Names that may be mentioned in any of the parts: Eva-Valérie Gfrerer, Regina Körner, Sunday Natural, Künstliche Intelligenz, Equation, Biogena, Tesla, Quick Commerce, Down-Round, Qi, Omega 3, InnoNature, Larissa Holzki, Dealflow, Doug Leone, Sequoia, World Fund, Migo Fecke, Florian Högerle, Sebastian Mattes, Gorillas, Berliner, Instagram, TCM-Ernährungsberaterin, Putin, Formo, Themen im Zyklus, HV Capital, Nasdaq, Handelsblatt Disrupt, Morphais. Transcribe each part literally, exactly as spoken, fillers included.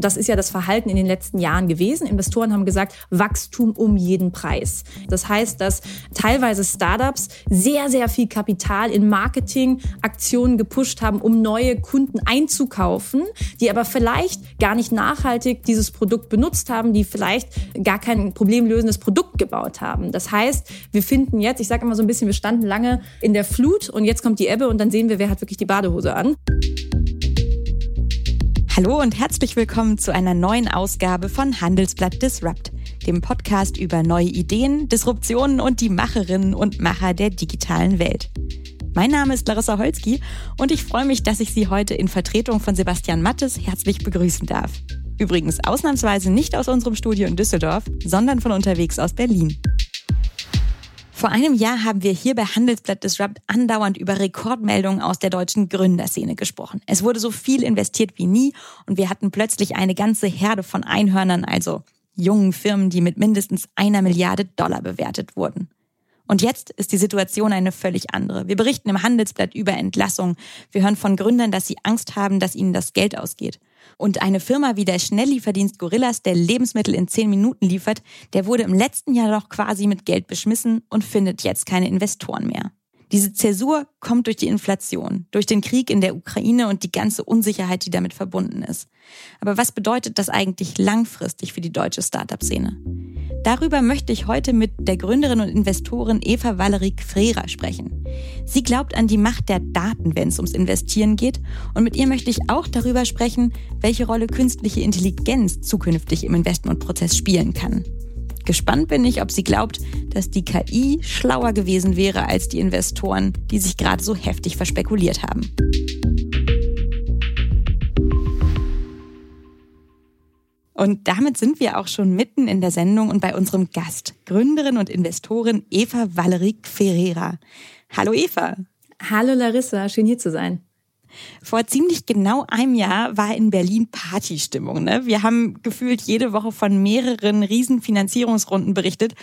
Das ist ja das Verhalten in den letzten Jahren gewesen. Investoren haben gesagt, Wachstum um jeden Preis. Das heißt, dass teilweise Startups sehr, sehr viel Kapital in Marketingaktionen gepusht haben, um neue Kunden einzukaufen, die aber vielleicht gar nicht nachhaltig dieses Produkt benutzt haben, die vielleicht gar kein problemlösendes Produkt gebaut haben. Das heißt, wir finden jetzt, ich sage immer so ein bisschen, wir standen lange in der Flut und jetzt kommt die Ebbe und dann sehen wir, wer hat wirklich die Badehose an. Hallo und herzlich willkommen zu einer neuen Ausgabe von Handelsblatt Disrupt, dem Podcast über neue Ideen, Disruptionen und die Macherinnen und Macher der digitalen Welt. Mein Name ist Larissa Holzki und ich freue mich, dass ich Sie heute in Vertretung von Sebastian Mattes herzlich begrüßen darf. Übrigens ausnahmsweise nicht aus unserem Studio in Düsseldorf, sondern von unterwegs aus Berlin. Vor einem Jahr haben wir hier bei Handelsblatt Disrupt andauernd über Rekordmeldungen aus der deutschen Gründerszene gesprochen. Es wurde so viel investiert wie nie und wir hatten plötzlich eine ganze Herde von Einhörnern, also jungen Firmen, die mit mindestens einer Milliarde Dollar bewertet wurden. Und jetzt ist die Situation eine völlig andere. Wir berichten im Handelsblatt über Entlassungen. Wir hören von Gründern, dass sie Angst haben, dass ihnen das Geld ausgeht. Und eine Firma wie der Schnelllieferdienst Gorillas, der Lebensmittel in zehn Minuten liefert, der wurde im letzten Jahr noch quasi mit Geld beschmissen und findet jetzt keine Investoren mehr. Diese Zäsur kommt durch die Inflation, durch den Krieg in der Ukraine und die ganze Unsicherheit, die damit verbunden ist. Aber was bedeutet das eigentlich langfristig für die deutsche Startup-Szene? Darüber möchte ich heute mit der Gründerin und Investorin Eva-Valérie Gfrerer sprechen. Sie glaubt an die Macht der Daten, wenn es ums Investieren geht. Und mit ihr möchte ich auch darüber sprechen, welche Rolle künstliche Intelligenz zukünftig im Investmentprozess spielen kann. Gespannt bin ich, ob sie glaubt, dass die K I schlauer gewesen wäre als die Investoren, die sich gerade so heftig verspekuliert haben. Und damit sind wir auch schon mitten in der Sendung und bei unserem Gast, Gründerin und Investorin Eva-Valérie Gfrerer. Hallo Eva. Hallo Larissa, schön hier zu sein. Vor ziemlich genau einem Jahr war in Berlin Partystimmung, ne? Wir haben gefühlt jede Woche von mehreren riesen Finanzierungsrunden berichtet.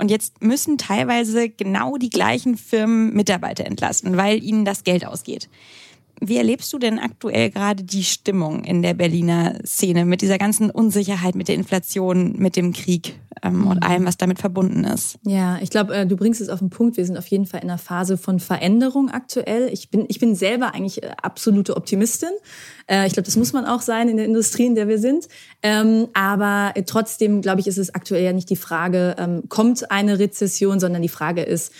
Und jetzt müssen teilweise genau die gleichen Firmen Mitarbeiter entlassen, weil ihnen das Geld ausgeht. Wie erlebst du denn aktuell gerade die Stimmung in der Berliner Szene mit dieser ganzen Unsicherheit, mit der Inflation, mit dem Krieg ähm, und allem, was damit verbunden ist? Ja, ich glaube, du bringst es auf den Punkt. Wir sind auf jeden Fall in einer Phase von Veränderung aktuell. Ich bin, ich bin selber eigentlich absolute Optimistin. Ich glaube, das muss man auch sein in der Industrie, in der wir sind. Aber trotzdem, glaube ich, ist es aktuell ja nicht die Frage, kommt eine Rezession, sondern die Frage ist,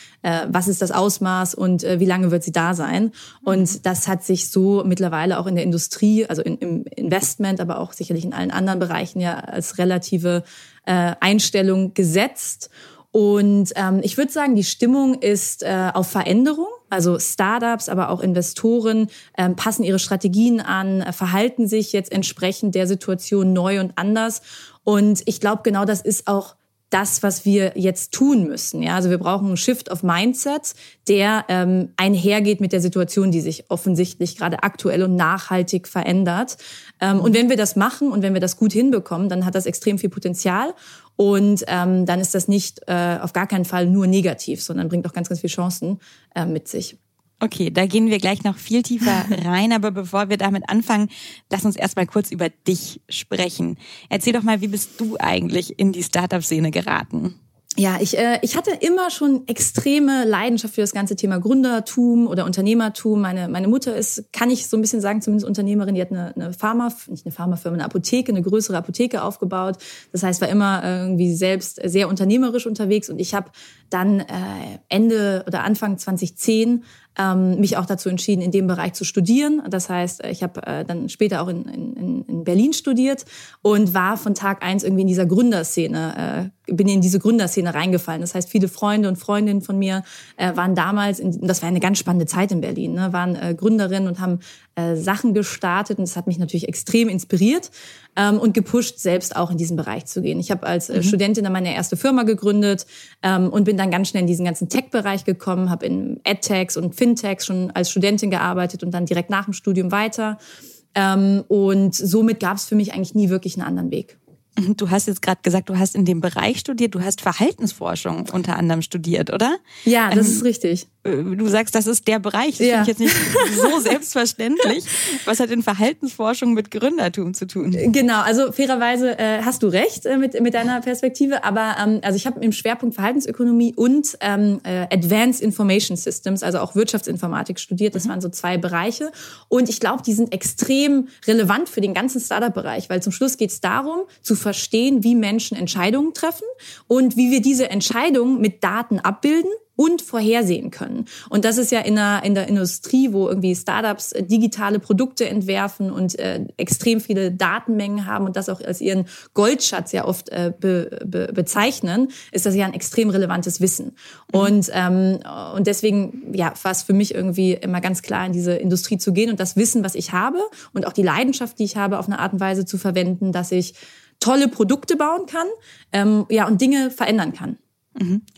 was ist das Ausmaß und wie lange wird sie da sein? Und das hat sich so mittlerweile auch in der Industrie, also in, im Investment, aber auch sicherlich in allen anderen Bereichen ja als relative äh, Einstellung gesetzt. Und ähm, ich würde sagen, die Stimmung ist äh, auf Veränderung. Also Startups, aber auch Investoren äh, passen ihre Strategien an, äh, verhalten sich jetzt entsprechend der Situation neu und anders. Und ich glaube, genau das ist auch das, was wir jetzt tun müssen. Ja, also wir brauchen einen Shift of Mindset, der ähm, einhergeht mit der Situation, die sich offensichtlich gerade aktuell und nachhaltig verändert. Ähm, und wenn wir das machen und wenn wir das gut hinbekommen, dann hat das extrem viel Potenzial. Und ähm, dann ist das nicht äh, auf gar keinen Fall nur negativ, sondern bringt auch ganz, ganz viele Chancen äh, mit sich. Okay, da gehen wir gleich noch viel tiefer rein, aber bevor wir damit anfangen, lass uns erstmal kurz über dich sprechen. Erzähl doch mal, wie bist du eigentlich in die Startup-Szene geraten? Ja, ich äh, ich hatte immer schon extreme Leidenschaft für das ganze Thema Gründertum oder Unternehmertum. Meine meine Mutter ist, kann ich so ein bisschen sagen, zumindest Unternehmerin. Die hat eine eine Pharma, nicht eine Pharmafirma, eine Apotheke, eine größere Apotheke aufgebaut. Das heißt, war immer irgendwie selbst sehr unternehmerisch unterwegs. Und ich habe dann äh, Ende oder Anfang zwanzig zehn ähm, mich auch dazu entschieden, in dem Bereich zu studieren. Das heißt, ich habe äh, dann später auch in in in Berlin studiert und war von Tag eins irgendwie in dieser Gründerszene. Äh, bin in diese Gründerszene reingefallen. Das heißt, viele Freunde und Freundinnen von mir äh, waren damals, in, das war eine ganz spannende Zeit in Berlin, ne, waren äh, Gründerinnen und haben äh, Sachen gestartet. Und das hat mich natürlich extrem inspiriert ähm, und gepusht, selbst auch in diesen Bereich zu gehen. Ich habe als äh, mhm. Studentin dann meine erste Firma gegründet ähm, und bin dann ganz schnell in diesen ganzen Tech-Bereich gekommen, habe in AdTechs und Fintechs schon als Studentin gearbeitet und dann direkt nach dem Studium weiter. Ähm, und somit gab es für mich eigentlich nie wirklich einen anderen Weg. Du hast jetzt gerade gesagt, du hast in dem Bereich studiert, du hast Verhaltensforschung unter anderem studiert, oder? Ja, das ähm, ist richtig. du sagst, das ist der Bereich, das ja. finde ich jetzt nicht so selbstverständlich. Was hat denn Verhaltensforschung mit Gründertum zu tun? Genau, also fairerweise äh, hast du recht äh, mit, mit deiner Perspektive, aber ähm, also ich habe im Schwerpunkt Verhaltensökonomie und ähm, äh, Advanced Information Systems, also auch Wirtschaftsinformatik studiert, das mhm. waren so zwei Bereiche und ich glaube, die sind extrem relevant für den ganzen Startup-Bereich, weil zum Schluss geht es darum, zu verstehen, wie Menschen Entscheidungen treffen und wie wir diese Entscheidungen mit Daten abbilden und vorhersehen können. Und das ist ja in der, in der Industrie, wo irgendwie Startups digitale Produkte entwerfen und äh, extrem viele Datenmengen haben und das auch als ihren Goldschatz ja oft äh, be, be, bezeichnen, ist das ja ein extrem relevantes Wissen. Mhm. Und ähm, und deswegen ja, war es für mich irgendwie immer ganz klar, in diese Industrie zu gehen und das Wissen, was ich habe und auch die Leidenschaft, die ich habe, auf eine Art und Weise zu verwenden, dass ich tolle Produkte bauen kann ähm, ja und Dinge verändern kann.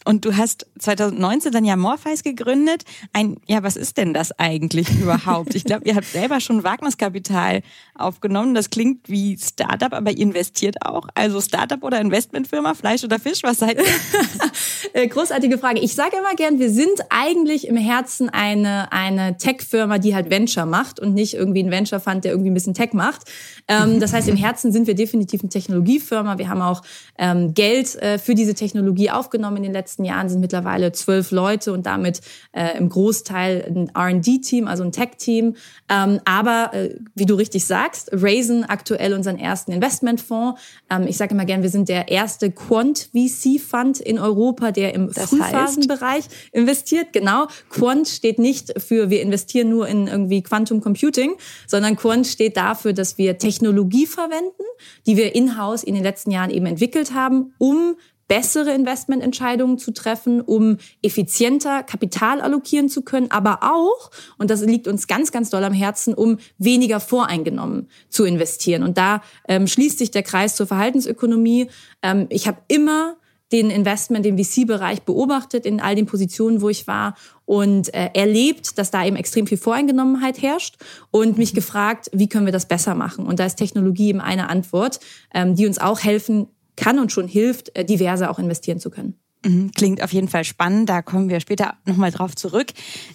Und du hast zwanzig neunzehn dann ja Morphais gegründet. Ein, ja, was ist denn das eigentlich überhaupt? Ich glaube, ihr habt selber schon Wagniskapital aufgenommen. Das klingt wie Startup, aber ihr investiert auch. Also Startup oder Investmentfirma, Fleisch oder Fisch, was seid ihr? Großartige Frage. Ich sage immer gern, wir sind eigentlich im Herzen eine, eine Tech-Firma, die halt Venture macht und nicht irgendwie ein Venture-Fund, der irgendwie ein bisschen Tech macht. Ähm, das heißt, im Herzen sind wir definitiv eine Technologiefirma. Wir haben auch ähm, Geld äh, für diese Technologie aufgenommen. In den letzten Jahren sind mittlerweile zwölf Leute und damit äh, im Großteil ein R und D-Team, also ein Tech-Team. Ähm, aber, äh, wie du richtig sagst, raisen aktuell unseren ersten Investmentfonds. Ähm, ich sage immer gern, wir sind der erste Quant-V C-Fund in Europa, der im das Frühphasenbereich heißt? investiert. Genau, Quant steht nicht für, wir investieren nur in irgendwie Quantum Computing, sondern Quant steht dafür, dass wir Technologie verwenden, die wir in-house in den letzten Jahren eben entwickelt haben, um bessere Investmententscheidungen zu treffen, um effizienter Kapital allokieren zu können, aber auch, und das liegt uns ganz, ganz doll am Herzen, um weniger voreingenommen zu investieren. Und da ähm, schließt sich der Kreis zur Verhaltensökonomie. Ähm, ich habe immer den Investment, den V C-Bereich beobachtet in all den Positionen, wo ich war und äh, erlebt, dass da eben extrem viel Voreingenommenheit herrscht und mich gefragt, wie können wir das besser machen? Und da ist Technologie eben eine Antwort, ähm, die uns auch helfen kann und schon hilft, diverse auch investieren zu können. Klingt auf jeden Fall spannend, da kommen wir später nochmal drauf zurück.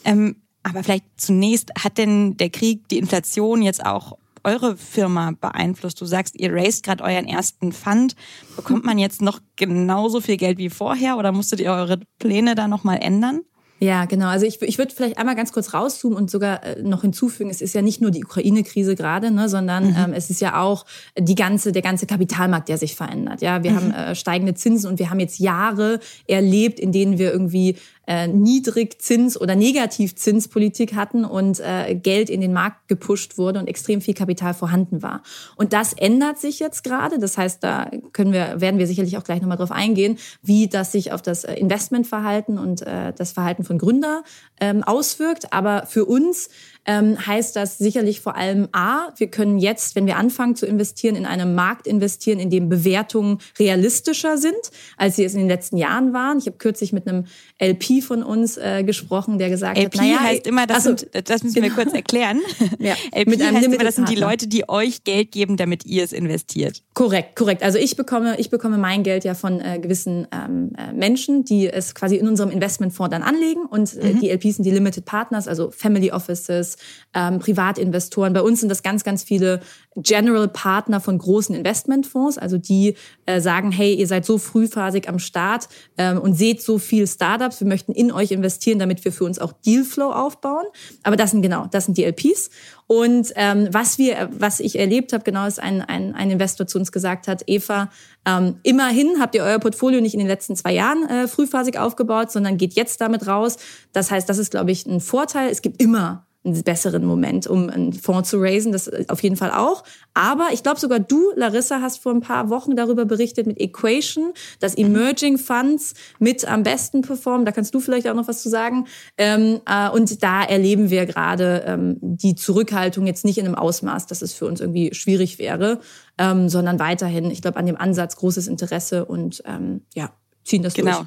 Aber vielleicht zunächst, hat denn der Krieg, die Inflation jetzt auch eure Firma beeinflusst? Du sagst, ihr raised gerade euren ersten Fund. Bekommt man jetzt noch genauso viel Geld wie vorher oder musstet ihr eure Pläne da nochmal ändern? Ja, genau. Also ich, ich würde vielleicht einmal ganz kurz rauszoomen und sogar noch hinzufügen, es ist ja nicht nur die Ukraine-Krise gerade, ne, sondern mhm. ähm, es ist ja auch die ganze, der ganze Kapitalmarkt, der sich verändert. Ja, wir mhm. haben äh, steigende Zinsen und wir haben jetzt Jahre erlebt, in denen wir irgendwie äh, Niedrigzins- oder Negativzinspolitik hatten und äh, Geld in den Markt gepusht wurde und extrem viel Kapital vorhanden war. Und das ändert sich jetzt gerade. Das heißt, da können wir, werden wir sicherlich auch gleich nochmal drauf eingehen, wie das sich auf das Investmentverhalten und äh, das Verhalten von von Gründer ähm, auswirkt. Aber für uns ähm, heißt das sicherlich vor allem A, wir können jetzt, wenn wir anfangen zu investieren, in einem Markt investieren, in dem Bewertungen realistischer sind, als sie es in den letzten Jahren waren. Ich habe kürzlich mit einem L P von uns äh, gesprochen, der gesagt L P hat, naja... L P heißt immer, das, also, sind, das müssen genau. wir kurz erklären. Ja, L P mit einem heißt immer, das sind die Leute, die euch Geld geben, damit ihr es investiert. Korrekt, korrekt. Also ich bekomme, ich bekomme mein Geld ja von äh, gewissen ähm, äh, Menschen, die es quasi in unserem Investmentfonds dann anlegen. Und mhm. die L Ps sind die Limited Partners, also Family Offices, ähm, Privatinvestoren. Bei uns sind das ganz, ganz viele General Partner von großen Investmentfonds, also die äh, sagen, hey, ihr seid so frühphasig am Start ähm, und seht so viel Startups, wir möchten in euch investieren, damit wir für uns auch Dealflow aufbauen. Aber das sind genau, das sind die L Ps. Und ähm, was wir, was ich erlebt habe, genau ist, ein, ein, ein Investor zu uns gesagt hat, Eva, ähm, immerhin habt ihr euer Portfolio nicht in den letzten zwei Jahren äh, frühphasig aufgebaut, sondern geht jetzt damit raus. Das heißt, das ist, glaube ich, ein Vorteil. Es gibt immer einen besseren Moment, um einen Fonds zu raisen, das auf jeden Fall auch. Aber ich glaube sogar du, Larissa, hast vor ein paar Wochen darüber berichtet mit Equation, dass Emerging Funds mit am besten performen. Da kannst du vielleicht auch noch was zu sagen. Ähm, äh, und da erleben wir gerade ähm, die Zurückhaltung jetzt nicht in einem Ausmaß, dass es für uns irgendwie schwierig wäre, ähm, sondern weiterhin, ich glaube, an dem Ansatz großes Interesse und ähm, ja, ziehen das genau.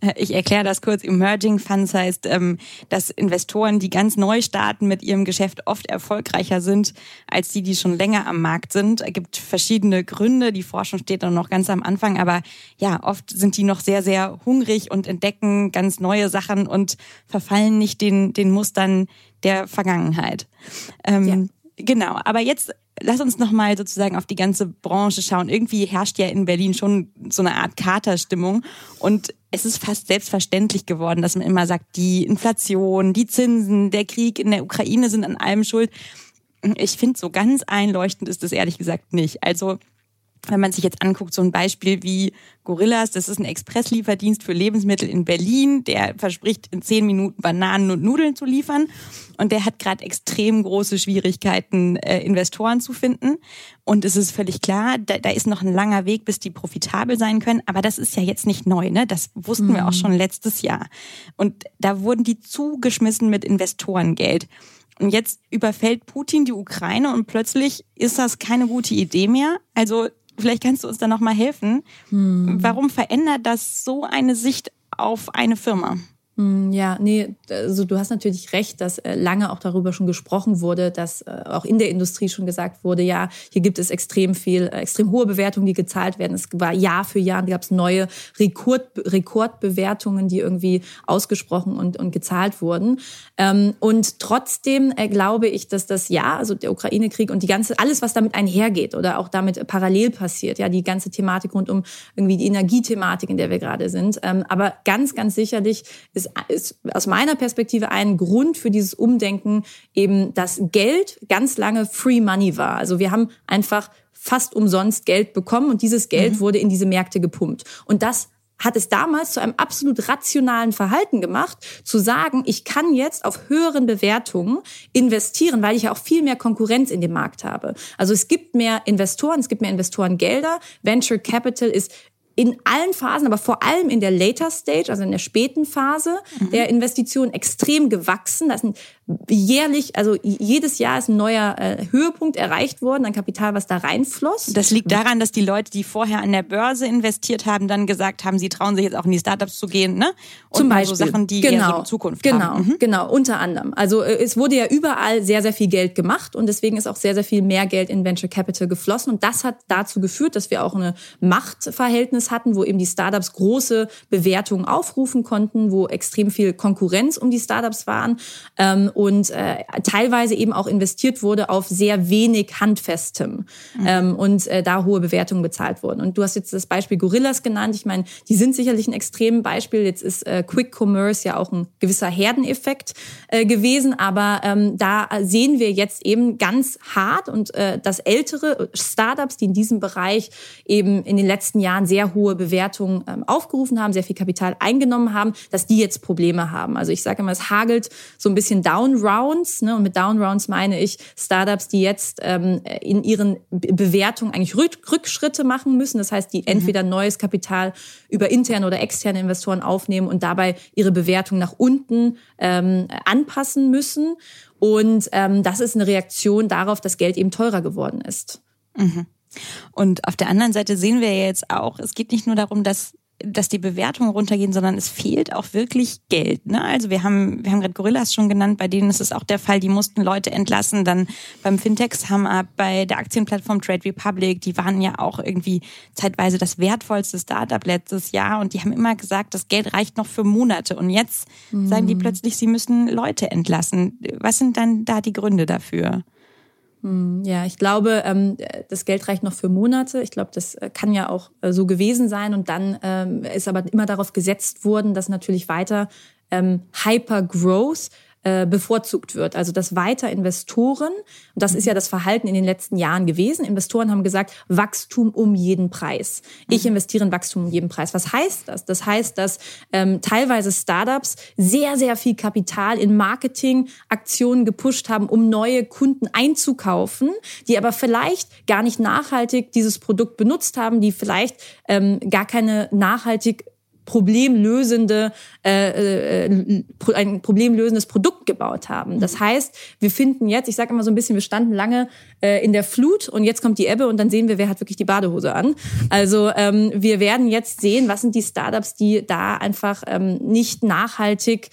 durch. Ich erkläre das kurz. Emerging Funds heißt, dass Investoren, die ganz neu starten, mit ihrem Geschäft oft erfolgreicher sind als die, die schon länger am Markt sind. Es gibt verschiedene Gründe. Die Forschung steht dann noch ganz am Anfang. Aber ja, oft sind die noch sehr, sehr hungrig und entdecken ganz neue Sachen und verfallen nicht den, den Mustern der Vergangenheit. Ähm, ja. Genau, aber jetzt lass uns nochmal sozusagen auf die ganze Branche schauen. Irgendwie herrscht ja in Berlin schon so eine Art Katerstimmung und es ist fast selbstverständlich geworden, dass man immer sagt, die Inflation, die Zinsen, der Krieg in der Ukraine sind an allem schuld. Ich finde, so ganz einleuchtend ist das ehrlich gesagt nicht. Also wenn man sich jetzt anguckt, so ein Beispiel wie Gorillas, das ist ein Expresslieferdienst für Lebensmittel in Berlin, der verspricht, in zehn Minuten Bananen und Nudeln zu liefern. Und der hat gerade extrem große Schwierigkeiten, äh, Investoren zu finden. Und es ist völlig klar, da, da ist noch ein langer Weg, bis die profitabel sein können. Aber das ist ja jetzt nicht neu, ne? Das wussten mhm. wir auch schon letztes Jahr. Und da wurden die zugeschmissen mit Investorengeld. Und jetzt überfällt Putin die Ukraine und plötzlich ist das keine gute Idee mehr. Also vielleicht kannst du uns da nochmal helfen. Hm. Warum verändert das so eine Sicht auf eine Firma? Ja, nee, also du hast natürlich recht, dass lange auch darüber schon gesprochen wurde, dass auch in der Industrie schon gesagt wurde, ja, hier gibt es extrem viel, extrem hohe Bewertungen, die gezahlt werden. Es war Jahr für Jahr, gab es neue Rekord, Rekordbewertungen, die irgendwie ausgesprochen und, und gezahlt wurden. Und trotzdem glaube ich, dass das ja, also der Ukraine-Krieg und die ganze, alles, was damit einhergeht oder auch damit parallel passiert, ja, die ganze Thematik rund um irgendwie die Energiethematik, in der wir gerade sind. Aber ganz, ganz sicherlich ist ist aus meiner Perspektive ein Grund für dieses Umdenken eben, dass Geld ganz lange Free Money war. Also wir haben einfach fast umsonst Geld bekommen und dieses Geld mhm. wurde in diese Märkte gepumpt. Und das hat es damals zu einem absolut rationalen Verhalten gemacht, zu sagen, ich kann jetzt auf höheren Bewertungen investieren, weil ich ja auch viel mehr Konkurrenz in dem Markt habe. Also es gibt mehr Investoren, es gibt mehr Investorengelder. Venture Capital ist in allen Phasen, aber vor allem in der Later Stage, also in der späten Phase mhm. der Investition extrem gewachsen. Das sind jährlich, also jedes Jahr ist ein neuer äh, Höhepunkt erreicht worden, an Kapital, was da reinfloss. Das liegt daran, dass die Leute, die vorher an der Börse investiert haben, dann gesagt haben, sie trauen sich jetzt auch in die Startups zu gehen, ne? Und zum Beispiel so Sachen, die genau. eher so in Zukunft genau. haben. Genau, mhm. genau, unter anderem. Also äh, es wurde ja überall sehr, sehr viel Geld gemacht und deswegen ist auch sehr, sehr viel mehr Geld in Venture Capital geflossen und das hat dazu geführt, dass wir auch eine Machtverhältnis hatten, wo eben die Startups große Bewertungen aufrufen konnten, wo extrem viel Konkurrenz um die Startups waren ähm, und äh, teilweise eben auch investiert wurde auf sehr wenig Handfestem ähm, und äh, da hohe Bewertungen bezahlt wurden. Und du hast jetzt das Beispiel Gorillas genannt. Ich meine, die sind sicherlich ein extremes Beispiel. Jetzt ist äh, Quick Commerce ja auch ein gewisser Herdeneffekt äh, gewesen, aber ähm, da sehen wir jetzt eben ganz hart und äh, dass ältere Startups, die in diesem Bereich eben in den letzten Jahren sehr hohe Bewertungen ähm, aufgerufen haben, sehr viel Kapital eingenommen haben, dass die jetzt Probleme haben. Also ich sage immer, es hagelt so ein bisschen Down-Rounds, ne? Und mit Down-Rounds meine ich Startups, die jetzt ähm, in ihren Bewertungen eigentlich Rück- Rückschritte machen müssen. Das heißt, die mhm. entweder neues Kapital über interne oder externe Investoren aufnehmen und dabei ihre Bewertung nach unten ähm, anpassen müssen. Und ähm, das ist eine Reaktion darauf, dass Geld eben teurer geworden ist. Mhm. Und auf der anderen Seite sehen wir jetzt auch, es geht nicht nur darum, dass dass die Bewertungen runtergehen, sondern es fehlt auch wirklich Geld. Ne? Also wir haben wir haben gerade Gorillas schon genannt, bei denen ist es auch der Fall, die mussten Leute entlassen, dann beim Fintech-Sum-Up, bei der Aktienplattform Trade Republic, die waren ja auch irgendwie zeitweise das wertvollste Startup letztes Jahr und die haben immer gesagt, das Geld reicht noch für Monate und jetzt mhm. sagen die plötzlich, sie müssen Leute entlassen. Was sind dann da die Gründe dafür? Ja, ich glaube, das Geld reicht noch für Monate. Ich glaube, das kann ja auch so gewesen sein. Und dann ist aber immer darauf gesetzt worden, dass natürlich weiter Hypergrowth bevorzugt wird. Also dass weiter Investoren, und das ist ja das Verhalten in den letzten Jahren gewesen, Investoren haben gesagt, Wachstum um jeden Preis. Ich investiere in Wachstum um jeden Preis. Was heißt das? Das heißt, dass ähm, teilweise Startups sehr, sehr viel Kapital in Marketingaktionen gepusht haben, um neue Kunden einzukaufen, die aber vielleicht gar nicht nachhaltig dieses Produkt benutzt haben, die vielleicht ähm, gar keine nachhaltig problemlösende, äh, äh, ein problemlösendes Produkt gebaut haben. Das heißt, wir finden jetzt, ich sage immer so ein bisschen, wir standen lange äh, in der Flut und jetzt kommt die Ebbe und dann sehen wir, wer hat wirklich die Badehose an. Also ähm, wir werden jetzt sehen, was sind die Startups, die da einfach ähm, nicht nachhaltig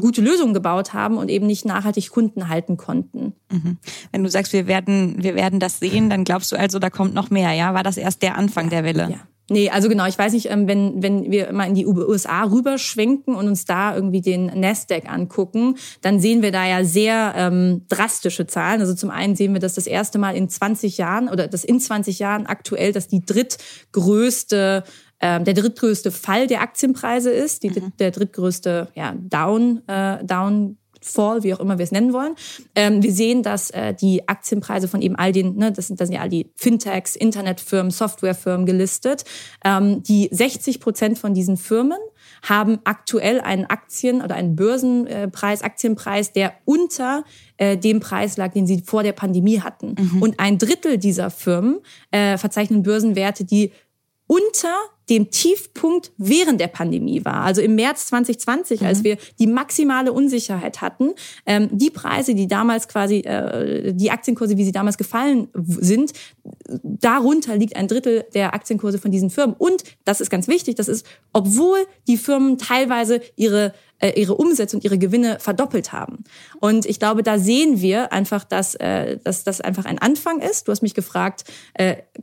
gute Lösungen gebaut haben und eben nicht nachhaltig Kunden halten konnten. Mhm. Wenn du sagst, wir werden, wir werden das sehen, dann glaubst du also, da kommt noch mehr, ja? War das erst der Anfang ja, der Welle? Ja. Nee, also genau, ich weiß nicht, wenn wenn wir mal in die U S A rüberschwenken und uns da irgendwie den Nasdaq angucken, dann sehen wir da ja sehr ähm, drastische Zahlen. Also zum einen sehen wir, dass das erste Mal in zwanzig Jahren oder das in zwanzig Jahren aktuell, dass die drittgrößte ähm, der drittgrößte Fall der Aktienpreise ist, die, mhm. der drittgrößte ja Down äh, Down Fall, wie auch immer wir es nennen wollen. Ähm, wir sehen, dass äh, die Aktienpreise von eben all den, ne, das sind, das sind ja all die Fintechs, Internetfirmen, Softwarefirmen gelistet, ähm, die sechzig Prozent von diesen Firmen haben aktuell einen Aktien- oder einen Börsenpreis, Aktienpreis, der unter äh, dem Preis lag, den sie vor der Pandemie hatten. Mhm. Und ein Drittel dieser Firmen äh, verzeichnen Börsenwerte, die unter dem Tiefpunkt während der Pandemie war. Also im März zwanzig zwanzig, mhm. als wir die maximale Unsicherheit hatten, ähm, die Preise, die damals quasi, äh, die Aktienkurse, wie sie damals gefallen sind, darunter liegt ein Drittel der Aktienkurse von diesen Firmen. Und, das ist ganz wichtig, das ist, obwohl die Firmen teilweise ihre ihre Umsätze und ihre Gewinne verdoppelt haben. Und ich glaube, da sehen wir einfach, dass dass das einfach ein Anfang ist. Du hast mich gefragt,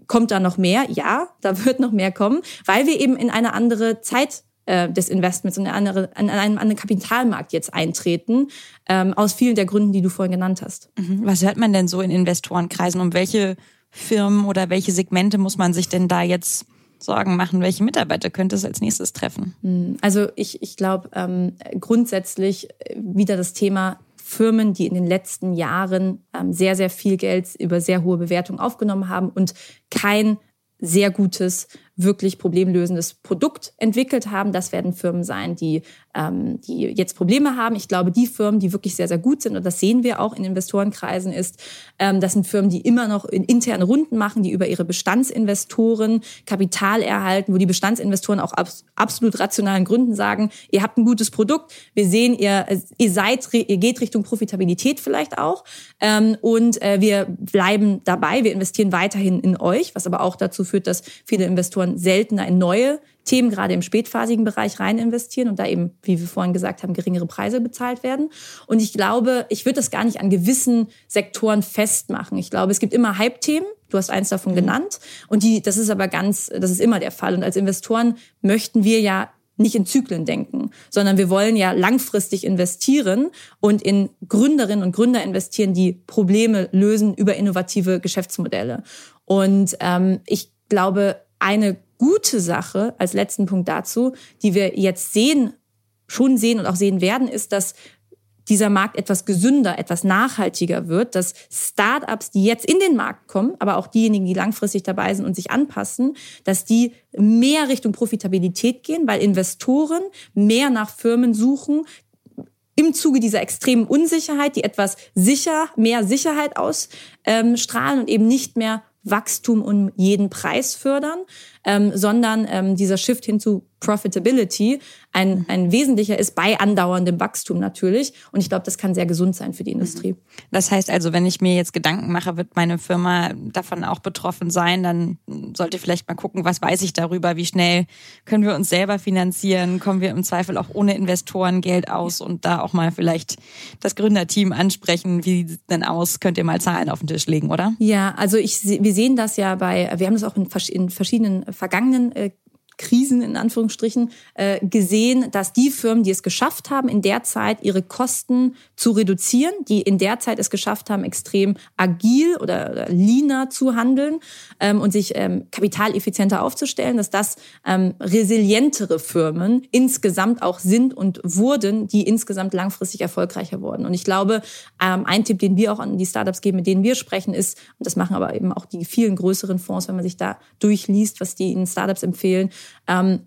kommt da noch mehr? Ja, da wird noch mehr kommen, weil wir eben in eine andere Zeit des Investments und in eine, an einem anderen Kapitalmarkt jetzt eintreten, aus vielen der Gründen, die du vorhin genannt hast. Was hört man denn so in Investorenkreisen? Um welche Firmen oder welche Segmente muss man sich denn da jetzt Sorgen machen, welche Mitarbeiter könnte es als nächstes treffen? Also ich, ich glaube ähm, grundsätzlich wieder das Thema Firmen, die in den letzten Jahren ähm, sehr, sehr viel Geld über sehr hohe Bewertungen aufgenommen haben und kein sehr gutes, wirklich problemlösendes Produkt entwickelt haben. Das werden Firmen sein, die, ähm, die jetzt Probleme haben. Ich glaube, die Firmen, die wirklich sehr, sehr gut sind, und das sehen wir auch in Investorenkreisen, ist, ähm, das sind Firmen, die immer noch in interne Runden machen, die über ihre Bestandsinvestoren Kapital erhalten, wo die Bestandsinvestoren auch aus absolut rationalen Gründen sagen, ihr habt ein gutes Produkt, wir sehen, ihr, ihr seid, ihr geht Richtung Profitabilität vielleicht auch, ähm, und äh, wir bleiben dabei, wir investieren weiterhin in euch, was aber auch dazu führt, dass viele Investoren seltener in neue Themen, gerade im spätphasigen Bereich, rein investieren und da eben, wie wir vorhin gesagt haben, geringere Preise bezahlt werden. Und ich glaube, ich würde das gar nicht an gewissen Sektoren festmachen. Ich glaube, es gibt immer Hype-Themen. Du hast eins davon mhm. genannt. Und die, das ist aber ganz, das ist immer der Fall. Und als Investoren möchten wir ja nicht in Zyklen denken, sondern wir wollen ja langfristig investieren und in Gründerinnen und Gründer investieren, die Probleme lösen über innovative Geschäftsmodelle. Und ähm, ich glaube, eine gute Sache als letzten Punkt dazu, die wir jetzt sehen, schon sehen und auch sehen werden, ist, dass dieser Markt etwas gesünder, etwas nachhaltiger wird, dass Startups, die jetzt in den Markt kommen, aber auch diejenigen, die langfristig dabei sind und sich anpassen, dass die mehr Richtung Profitabilität gehen, weil Investoren mehr nach Firmen suchen, im Zuge dieser extremen Unsicherheit, die etwas sicher, mehr Sicherheit ausstrahlen und eben nicht mehr Wachstum um jeden Preis fördern, ähm, sondern ähm, dieser Shift hin zu Profitability ein, ein wesentlicher ist bei andauerndem Wachstum natürlich. Und ich glaube, das kann sehr gesund sein für die Industrie. Das heißt also, wenn ich mir jetzt Gedanken mache, wird meine Firma davon auch betroffen sein, dann sollte vielleicht mal gucken, was weiß ich darüber, wie schnell können wir uns selber finanzieren, kommen wir im Zweifel auch ohne Investorengeld aus und da auch mal vielleicht das Gründerteam ansprechen, wie sieht es denn aus, könnt ihr mal Zahlen auf den Tisch legen, oder? Ja, also ich, wir sehen das ja bei, wir haben das auch in, in verschiedenen vergangenen äh, Krisen in Anführungsstrichen äh, gesehen, dass die Firmen, die es geschafft haben, in der Zeit ihre Kosten zu reduzieren, die in der Zeit es geschafft haben, extrem agil oder, oder leaner zu handeln ähm, und sich ähm, kapitaleffizienter aufzustellen, dass das ähm, resilientere Firmen insgesamt auch sind und wurden, die insgesamt langfristig erfolgreicher wurden. Und ich glaube, ähm, ein Tipp, den wir auch an die Startups geben, mit denen wir sprechen, ist, und das machen aber eben auch die vielen größeren Fonds, wenn man sich da durchliest, was die in Startups empfehlen, Ähm,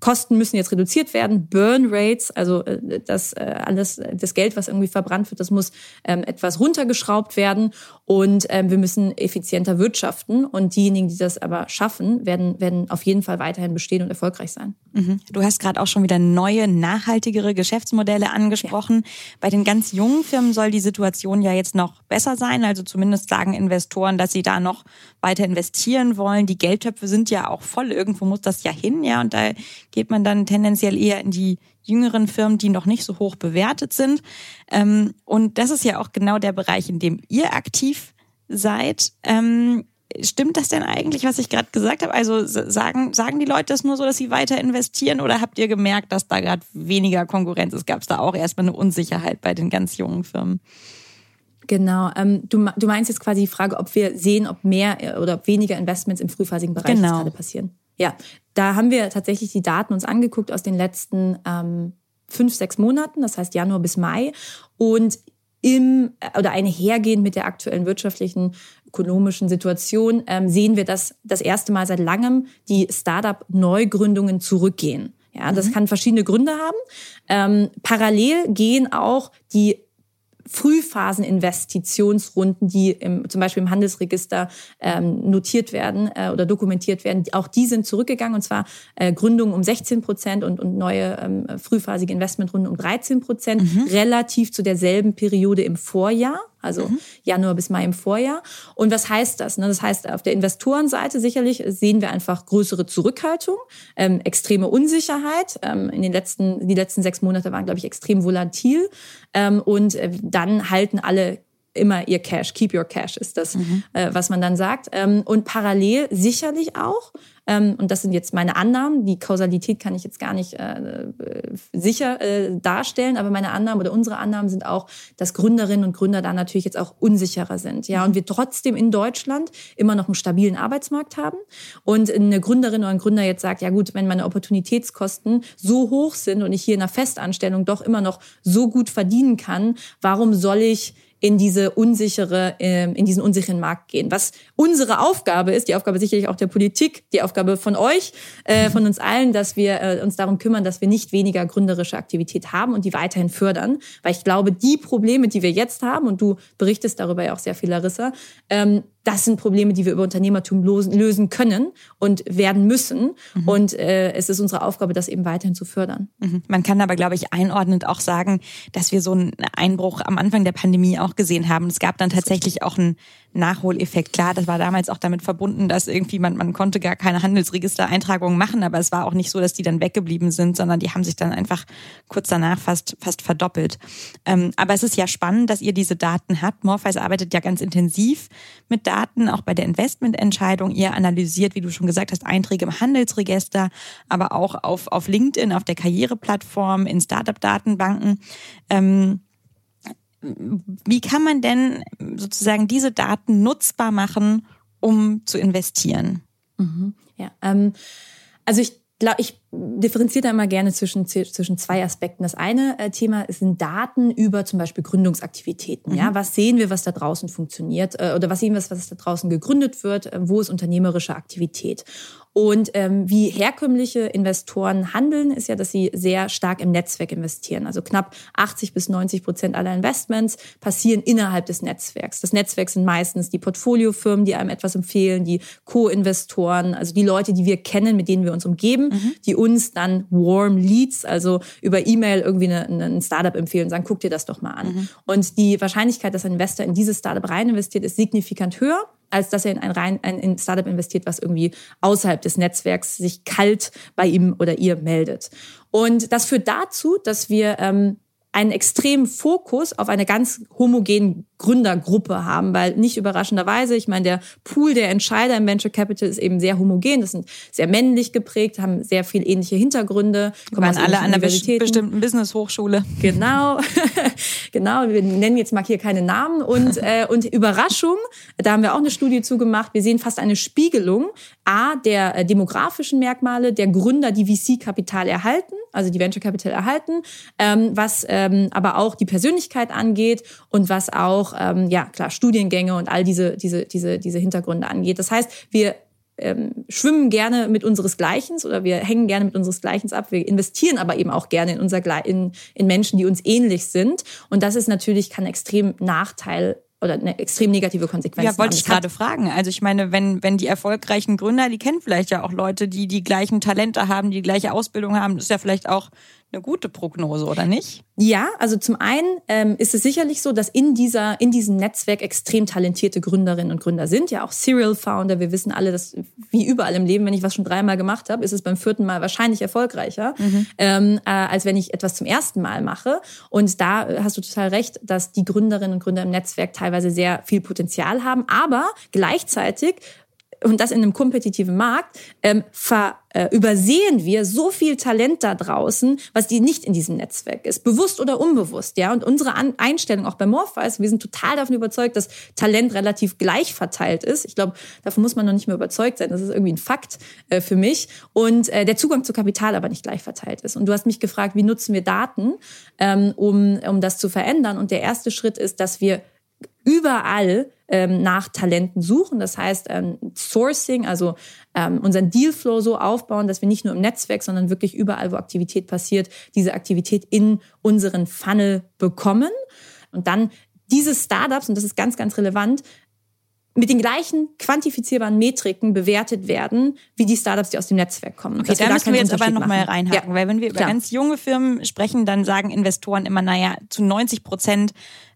Kosten müssen jetzt reduziert werden, Burn Rates, also das alles, das Geld, was irgendwie verbrannt wird, das muss ähm, etwas runtergeschraubt werden und ähm, wir müssen effizienter wirtschaften und diejenigen, die das aber schaffen, werden werden auf jeden Fall weiterhin bestehen und erfolgreich sein. Mhm. Du hast gerade auch schon wieder neue, nachhaltigere Geschäftsmodelle angesprochen. Ja. Bei den ganz jungen Firmen soll die Situation ja jetzt noch besser sein, also zumindest sagen Investoren, dass sie da noch weiter investieren wollen. Die Geldtöpfe sind ja auch voll, irgendwo muss das ja hin, ja, und da geht man dann tendenziell eher in die jüngeren Firmen, die noch nicht so hoch bewertet sind. Und das ist ja auch genau der Bereich, in dem ihr aktiv seid. Stimmt das denn eigentlich, was ich gerade gesagt habe? Also sagen, sagen die Leute das nur so, dass sie weiter investieren, oder habt ihr gemerkt, dass da gerade weniger Konkurrenz ist? Gab es da auch erstmal eine Unsicherheit bei den ganz jungen Firmen? Genau. Ähm, du, du meinst jetzt quasi die Frage, ob wir sehen, ob mehr oder ob weniger Investments im frühphasigen Bereich genau. gerade passieren. Ja, da haben wir tatsächlich die Daten uns angeguckt aus den letzten ähm, fünf, sechs Monaten, das heißt Januar bis Mai, und im oder einhergehend mit der aktuellen wirtschaftlichen, ökonomischen Situation ähm, sehen wir, dass das erste Mal seit langem die Startup-Neugründungen zurückgehen. Ja, das mhm. kann verschiedene Gründe haben. Ähm, parallel gehen auch die Frühphasen-Investitionsrunden, die im, zum Beispiel im Handelsregister ähm, notiert werden äh, oder dokumentiert werden, auch die sind zurückgegangen, und zwar äh, Gründungen um sechzehn Prozent und, und neue ähm, frühphasige Investmentrunden um dreizehn Prozent, mhm. relativ zu derselben Periode im Vorjahr. Also mhm. Januar bis Mai im Vorjahr. Und was heißt das? Das heißt, auf der Investorenseite sicherlich sehen wir einfach größere Zurückhaltung, ähm, extreme Unsicherheit. Ähm, in den letzten, die letzten sechs Monate waren, glaube ich, extrem volatil. Ähm, und dann halten alle immer ihr Cash. Keep your cash ist das, mhm. äh, was man dann sagt. Ähm, und parallel sicherlich auch, ähm, und das sind jetzt meine Annahmen, die Kausalität kann ich jetzt gar nicht äh, sicher äh, darstellen, aber meine Annahmen oder unsere Annahmen sind auch, dass Gründerinnen und Gründer da natürlich jetzt auch unsicherer sind. Ja, und wir trotzdem in Deutschland immer noch einen stabilen Arbeitsmarkt haben und eine Gründerin oder ein Gründer jetzt sagt, ja gut, wenn meine Opportunitätskosten so hoch sind und ich hier in einer Festanstellung doch immer noch so gut verdienen kann, warum soll ich in diese unsichere, in diesen unsicheren Markt gehen. Was unsere Aufgabe ist, die Aufgabe sicherlich auch der Politik, die Aufgabe von euch, von uns allen, dass wir uns darum kümmern, dass wir nicht weniger gründerische Aktivität haben und die weiterhin fördern. Weil ich glaube, die Probleme, die wir jetzt haben, und du berichtest darüber ja auch sehr viel, Larissa, das sind Probleme, die wir über Unternehmertum lösen können und werden müssen. Mhm. Und es ist unsere Aufgabe, das eben weiterhin zu fördern. Mhm. Man kann aber, glaube ich, einordnend auch sagen, dass wir so einen Einbruch am Anfang der Pandemie auch gesehen haben. Es gab dann tatsächlich auch einen Nachholeffekt. Klar, das war damals auch damit verbunden, dass irgendwie man, man konnte gar keine Handelsregistereintragungen machen, aber es war auch nicht so, dass die dann weggeblieben sind, sondern die haben sich dann einfach kurz danach fast, fast verdoppelt. Ähm, aber es ist ja spannend, dass ihr diese Daten habt. Morphais arbeitet ja ganz intensiv mit Daten, auch bei der Investmententscheidung. Ihr analysiert, wie du schon gesagt hast, Einträge im Handelsregister, aber auch auf, auf LinkedIn, auf der Karriereplattform, in Startup-Datenbanken. Ähm, Wie kann man denn sozusagen diese Daten nutzbar machen, um zu investieren? Mhm, ja, ähm, also ich glaube, ich differenziere da immer gerne zwischen, zwischen zwei Aspekten. Das eine Thema sind Daten über zum Beispiel Gründungsaktivitäten. Mhm. Ja, was sehen wir, was da draußen funktioniert, oder was sehen wir, was da draußen gegründet wird? Wo ist unternehmerische Aktivität? Und ähm, wie herkömmliche Investoren handeln, ist ja, dass sie sehr stark im Netzwerk investieren. Also knapp achtzig bis neunzig Prozent aller Investments passieren innerhalb des Netzwerks. Das Netzwerk sind meistens die Portfoliofirmen, die einem etwas empfehlen, die Co-Investoren, also die Leute, die wir kennen, mit denen wir uns umgeben, mhm. die uns dann warm Leads, also über E-Mail irgendwie ein Startup empfehlen und sagen, guck dir das doch mal an. Mhm. Und die Wahrscheinlichkeit, dass ein Investor in dieses Startup rein investiert, ist signifikant höher, als dass er in ein, rein, ein Startup investiert, was irgendwie außerhalb des Netzwerks sich kalt bei ihm oder ihr meldet. Und das führt dazu, dass wir ähm, einen extremen Fokus auf eine ganz homogene Gründergruppe haben, weil nicht überraschenderweise, ich meine, der Pool der Entscheider im Venture Capital ist eben sehr homogen, das sind sehr männlich geprägt, haben sehr viel ähnliche Hintergründe. Kommen aus alle an der bestimmten Business-Hochschule. Genau, genau. Wir nennen jetzt mal hier keine Namen. Und, äh, und Überraschung, da haben wir auch eine Studie zugemacht, wir sehen fast eine Spiegelung A, der äh, demografischen Merkmale, der Gründer, die V C-Kapital erhalten, also die Venture Capital erhalten, ähm, was äh, aber auch die Persönlichkeit angeht und was auch, ähm, ja klar, Studiengänge und all diese, diese, diese, diese Hintergründe angeht. Das heißt, wir ähm, schwimmen gerne mit unseresgleichens oder wir hängen gerne mit unseresgleichens ab. Wir investieren aber eben auch gerne in, unser, in, in Menschen, die uns ähnlich sind. Und das ist natürlich, kann extrem Nachteil oder eine extrem negative Konsequenz. Ja, wollte ich gerade fragen. Also ich meine, wenn wenn die erfolgreichen Gründer, die kennen vielleicht ja auch Leute, die die gleichen Talente haben, die, die gleiche Ausbildung haben, das ist ja vielleicht auch eine gute Prognose, oder nicht? Ja, also zum einen ähm, ist es sicherlich so, dass in dieser in diesem Netzwerk extrem talentierte Gründerinnen und Gründer sind, ja auch Serial Founder. Wir wissen alle, dass wie überall im Leben, wenn ich was schon dreimal gemacht habe, ist es beim vierten Mal wahrscheinlich erfolgreicher, mhm. ähm, äh, als wenn ich etwas zum ersten Mal mache. Und da hast du total recht, dass die Gründerinnen und Gründer im Netzwerk teilweise sehr viel Potenzial haben, aber gleichzeitig und das in einem kompetitiven Markt, ähm, ver, äh, übersehen wir so viel Talent da draußen, was die nicht in diesem Netzwerk ist, bewusst oder unbewusst. Ja? Und unsere An- Einstellung auch bei Morphais, wir sind total davon überzeugt, dass Talent relativ gleich verteilt ist. Ich glaube, davon muss man noch nicht mehr überzeugt sein. Das ist irgendwie ein Fakt äh, für mich. Und äh, der Zugang zu Kapital aber nicht gleich verteilt ist. Und du hast mich gefragt, wie nutzen wir Daten, ähm, um, um das zu verändern? Und der erste Schritt ist, dass wir überall ähm, nach Talenten suchen. Das heißt, ähm, Sourcing, also ähm, unseren Dealflow so aufbauen, dass wir nicht nur im Netzwerk, sondern wirklich überall, wo Aktivität passiert, diese Aktivität in unseren Funnel bekommen. Und dann diese Startups, und das ist ganz, ganz relevant, mit den gleichen quantifizierbaren Metriken bewertet werden, wie die Startups, die aus dem Netzwerk kommen. Okay, da müssen wir jetzt aber nochmal reinhaken, ja, weil wenn wir über klar. ganz junge Firmen sprechen, dann sagen Investoren immer, naja, zu neunzig Prozent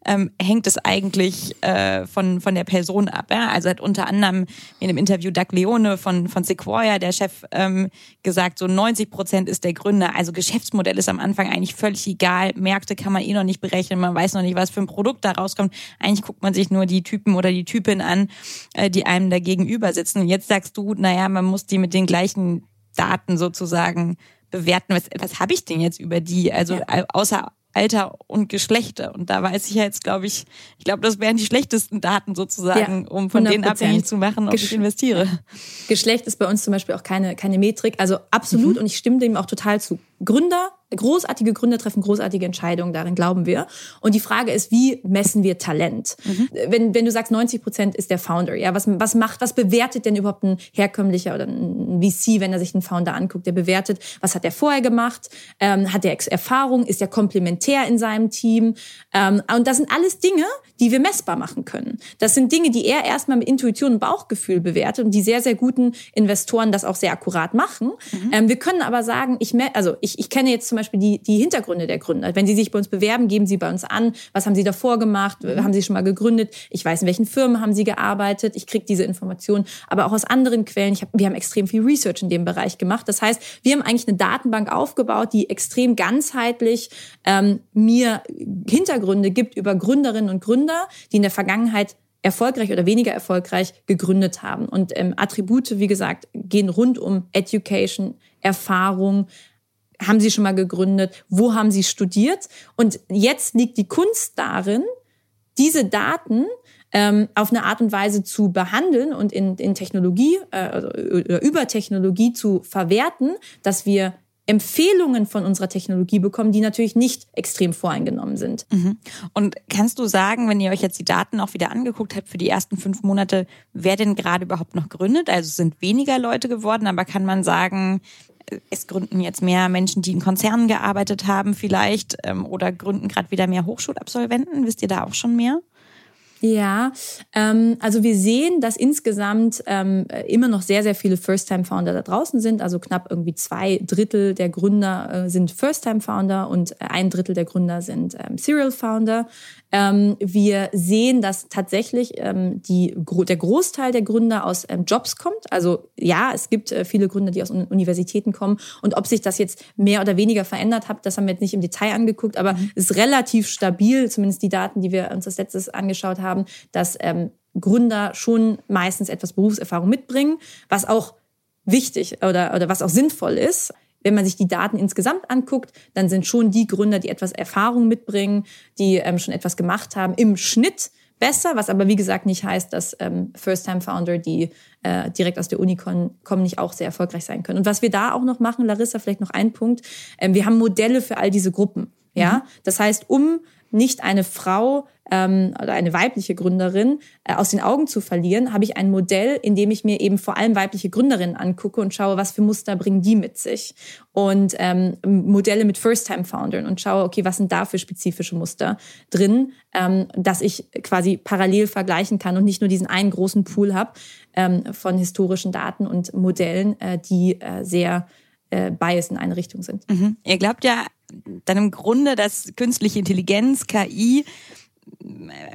ähm, hängt es eigentlich äh, von von der Person ab. Ja? Also hat unter anderem in einem Interview Doug Leone von von Sequoia, der Chef, ähm, gesagt, so neunzig Prozent ist der Gründer. Also Geschäftsmodell ist am Anfang eigentlich völlig egal. Märkte kann man eh noch nicht berechnen, man weiß noch nicht, was für ein Produkt da rauskommt. Eigentlich guckt man sich nur die Typen oder die Typin an, die einem da gegenüber sitzen. Und jetzt sagst du, naja, man muss die mit den gleichen Daten sozusagen bewerten. Was, was habe ich denn jetzt über die? Also ja. außer Alter und Geschlechter. Und da weiß ich ja jetzt, glaube ich, ich glaube, das wären die schlechtesten Daten sozusagen, ja, um von hundert Prozent denen abhängig zu machen, ob Gesch- ich investiere. Geschlecht ist bei uns zum Beispiel auch keine, keine Metrik. Also absolut. Mhm. Und ich stimme dem auch total zu. Gründer, großartige Gründer treffen großartige Entscheidungen, darin glauben wir. Und die Frage ist, wie messen wir Talent? Mhm. Wenn, wenn du sagst, neunzig Prozent ist der Founder, ja, was, was macht, was bewertet denn überhaupt ein herkömmlicher oder ein V C, wenn er sich einen Founder anguckt, der bewertet, was hat er vorher gemacht, ähm, hat er Erfahrung, ist er komplementär in seinem Team? Ähm, und das sind alles Dinge, die wir messbar machen können. Das sind Dinge, die er erstmal mit Intuition und Bauchgefühl bewertet und die sehr, sehr guten Investoren das auch sehr akkurat machen. Mhm. Ähm, wir können aber sagen, ich, also ich, ich kenne jetzt zum Beispiel die, die Hintergründe der Gründer. Wenn sie sich bei uns bewerben, geben sie bei uns an, was haben sie davor gemacht, haben sie schon mal gegründet, ich weiß, in welchen Firmen haben sie gearbeitet, ich kriege diese Informationen, aber auch aus anderen Quellen. Ich hab, wir haben extrem viel Research in dem Bereich gemacht. Das heißt, wir haben eigentlich eine Datenbank aufgebaut, die extrem ganzheitlich ähm, mir Hintergründe gibt über Gründerinnen und Gründer, die in der Vergangenheit erfolgreich oder weniger erfolgreich gegründet haben. Und ähm, Attribute, wie gesagt, gehen rund um Education, Erfahrung, haben sie schon mal gegründet, wo haben sie studiert? Und jetzt liegt die Kunst darin, diese Daten ähm, auf eine Art und Weise zu behandeln und in, in Technologie äh, oder über Technologie zu verwerten, dass wir Empfehlungen von unserer Technologie bekommen, die natürlich nicht extrem voreingenommen sind. Mhm. Und kannst du sagen, wenn ihr euch jetzt die Daten auch wieder angeguckt habt für die ersten fünf Monate, wer denn gerade überhaupt noch gründet? Also es sind weniger Leute geworden, aber kann man sagen, es gründen jetzt mehr Menschen, die in Konzernen gearbeitet haben vielleicht, oder gründen gerade wieder mehr Hochschulabsolventen? Wisst ihr da auch schon mehr? Ja, ähm, also wir sehen, dass insgesamt ähm, immer noch sehr, sehr viele First-Time-Founder da draußen sind. Also knapp irgendwie zwei Drittel der Gründer äh, sind First-Time-Founder und ein Drittel der Gründer sind ähm, Serial-Founder. Ähm, wir sehen, dass tatsächlich ähm, die, der Großteil der Gründer aus ähm, Jobs kommt. Also ja, es gibt äh, viele Gründer, die aus Universitäten kommen. Und ob sich das jetzt mehr oder weniger verändert hat, das haben wir jetzt nicht im Detail angeguckt, aber es ist relativ stabil, zumindest die Daten, die wir uns als letztes angeschaut haben. Haben, dass ähm, Gründer schon meistens etwas Berufserfahrung mitbringen, was auch wichtig oder, oder was auch sinnvoll ist. Wenn man sich die Daten insgesamt anguckt, dann sind schon die Gründer, die etwas Erfahrung mitbringen, die ähm, schon etwas gemacht haben, im Schnitt besser, was aber wie gesagt nicht heißt, dass ähm, First-Time-Founder, die äh, direkt aus der Uni kommen, nicht auch sehr erfolgreich sein können. Und was wir da auch noch machen, Larissa, vielleicht noch ein Punkt, ähm, wir haben Modelle für all diese Gruppen. Ja, das heißt, um nicht eine Frau ähm, oder eine weibliche Gründerin äh, aus den Augen zu verlieren, habe ich ein Modell, in dem ich mir eben vor allem weibliche Gründerinnen angucke und schaue, was für Muster bringen die mit sich. Und ähm, Modelle mit First-Time-Foundern und schaue, okay, was sind da für spezifische Muster drin, ähm, dass ich quasi parallel vergleichen kann und nicht nur diesen einen großen Pool habe ähm, von historischen Daten und Modellen, äh, die äh, sehr äh, biased in eine Richtung sind. Mhm. Ihr glaubt ja dann im Grunde, dass künstliche Intelligenz, K I,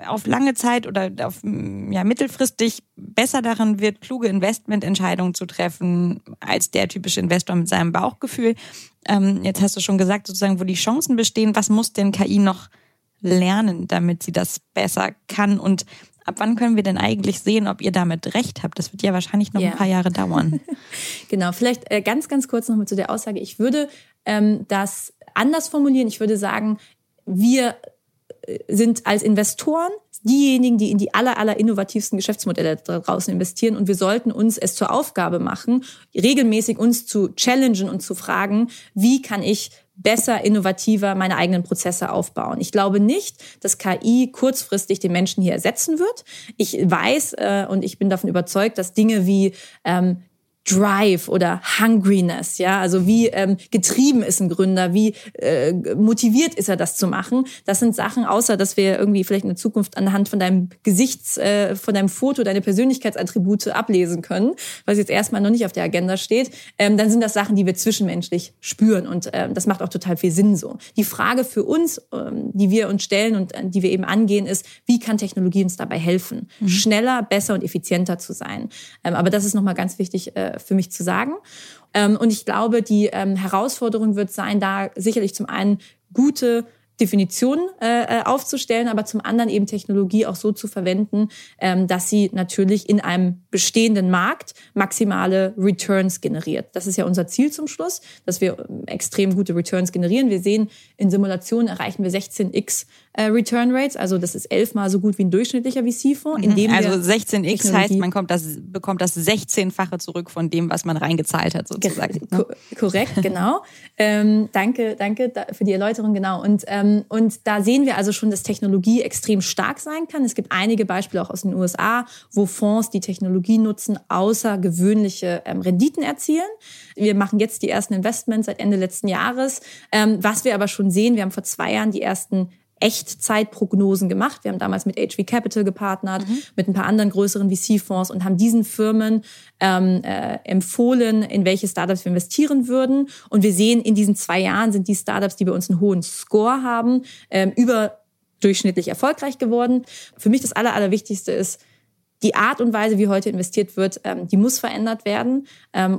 auf lange Zeit oder auf ja, mittelfristig besser darin wird, kluge Investmententscheidungen zu treffen, als der typische Investor mit seinem Bauchgefühl. Ähm, jetzt hast du schon gesagt, sozusagen, wo die Chancen bestehen. Was muss denn K I noch lernen, damit sie das besser kann? Und ab wann können wir denn eigentlich sehen, ob ihr damit recht habt? Das wird ja wahrscheinlich noch yeah. ein paar Jahre dauern. Genau, vielleicht äh, ganz, ganz kurz nochmal zu der Aussage. Ich würde ähm, das anders formulieren. Ich würde sagen, wir sind als Investoren diejenigen, die in die aller, aller innovativsten Geschäftsmodelle da draußen investieren. Und wir sollten uns es zur Aufgabe machen, regelmäßig uns zu challengen und zu fragen, wie kann ich besser, innovativer meine eigenen Prozesse aufbauen. Ich glaube nicht, dass K I kurzfristig den Menschen hier ersetzen wird. Ich weiß äh, und ich bin davon überzeugt, dass Dinge wie ähm, Drive oder Hungriness, ja, also wie ähm, getrieben ist ein Gründer, wie äh, motiviert ist er, das zu machen. Das sind Sachen, außer dass wir irgendwie vielleicht in der Zukunft anhand von deinem Gesichts, äh, von deinem Foto, deine Persönlichkeitsattribute ablesen können, was jetzt erstmal noch nicht auf der Agenda steht, ähm, dann sind das Sachen, die wir zwischenmenschlich spüren und ähm, das macht auch total viel Sinn so. Die Frage für uns, ähm, die wir uns stellen und äh, die wir eben angehen, ist, wie kann Technologie uns dabei helfen, mhm. schneller, besser und effizienter zu sein? Ähm, aber das ist nochmal ganz wichtig, äh, für mich zu sagen. Und ich glaube, die Herausforderung wird sein, da sicherlich zum einen gute Definitionen aufzustellen, aber zum anderen eben Technologie auch so zu verwenden, dass sie natürlich in einem bestehenden Markt maximale Returns generiert. Das ist ja unser Ziel zum Schluss, dass wir extrem gute Returns generieren. Wir sehen, in Simulationen erreichen wir sechzehn x Return Rates, also das ist elfmal so gut wie ein durchschnittlicher V C-Fonds. Mhm. Also sechzehn x heißt, man kommt das, bekommt das sechzehnfache zurück von dem, was man reingezahlt hat sozusagen. Ge- ne? ko- korrekt, genau. ähm, danke danke da, für die Erläuterung, genau. Und, ähm, und da sehen wir also schon, dass Technologie extrem stark sein kann. Es gibt einige Beispiele auch aus den U S A, wo Fonds, die Technologie nutzen, außergewöhnliche ähm, Renditen erzielen. Wir machen jetzt die ersten Investments seit Ende letzten Jahres. Ähm, was wir aber schon sehen, wir haben vor zwei Jahren die ersten Echtzeitprognosen gemacht. Wir haben damals mit H V Capital gepartnert, mhm. mit ein paar anderen größeren V C-Fonds und haben diesen Firmen ähm, äh, empfohlen, in welche Startups wir investieren würden. Und wir sehen, in diesen zwei Jahren sind die Startups, die bei uns einen hohen Score haben, ähm, überdurchschnittlich erfolgreich geworden. Für mich das Aller, Allerwichtigste ist, die Art und Weise, wie heute investiert wird, die muss verändert werden.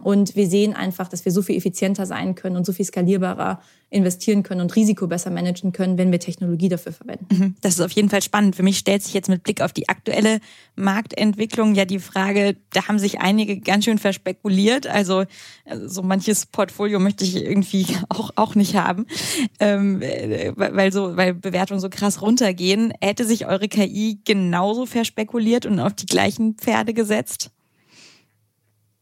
Und wir sehen einfach, dass wir so viel effizienter sein können und so viel skalierbarer investieren können und Risiko besser managen können, wenn wir Technologie dafür verwenden. Das ist auf jeden Fall spannend. Für mich stellt sich jetzt mit Blick auf die aktuelle Marktentwicklung ja die Frage, da haben sich einige ganz schön verspekuliert. Also so manches Portfolio möchte ich irgendwie auch, auch nicht haben, ähm, weil, so, weil Bewertungen so krass runtergehen. Hätte sich eure K I genauso verspekuliert und auf die gleichen Pferde gesetzt?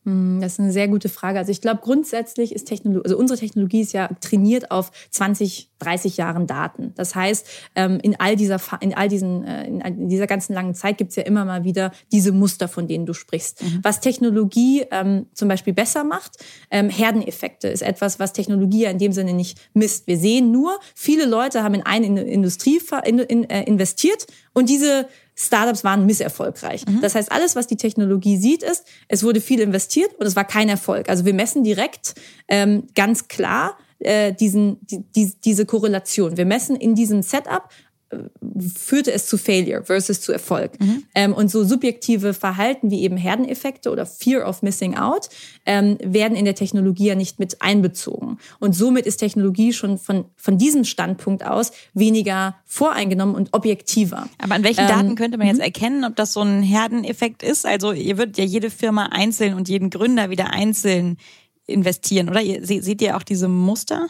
Das ist eine sehr gute Frage. Also ich glaube, grundsätzlich ist Technologie, also unsere Technologie ist ja trainiert auf zwanzig, dreißig Jahren Daten. Das heißt, in all dieser, in all diesen, in dieser ganzen langen Zeit gibt es ja immer mal wieder diese Muster, von denen du sprichst. Mhm. Was Technologie ähm, zum Beispiel besser macht, ähm, Herdeneffekte ist etwas, was Technologie ja in dem Sinne nicht misst. Wir sehen nur, viele Leute haben in eine Industrie investiert und diese Startups waren misserfolgreich. Mhm. Das heißt, alles, was die Technologie sieht, ist, es wurde viel investiert und es war kein Erfolg. Also wir messen direkt ähm, ganz klar äh, diesen, die, die, diese Korrelation. Wir messen in diesem Setup, äh, führte es zu Failure versus zu Erfolg. Mhm. Ähm, und so subjektive Verhalten wie eben Herdeneffekte oder Fear of Missing Out ähm, werden in der Technologie ja nicht mit einbezogen. Und somit ist Technologie schon von, von diesem Standpunkt aus weniger voreingenommen und objektiver. Aber an welchen ähm, Daten könnte man jetzt m- erkennen, ob das so ein Herdeneffekt ist? Also ihr würdet ja jede Firma einzeln und jeden Gründer wieder einzeln investieren, oder? Ihr, seht ihr auch diese Muster?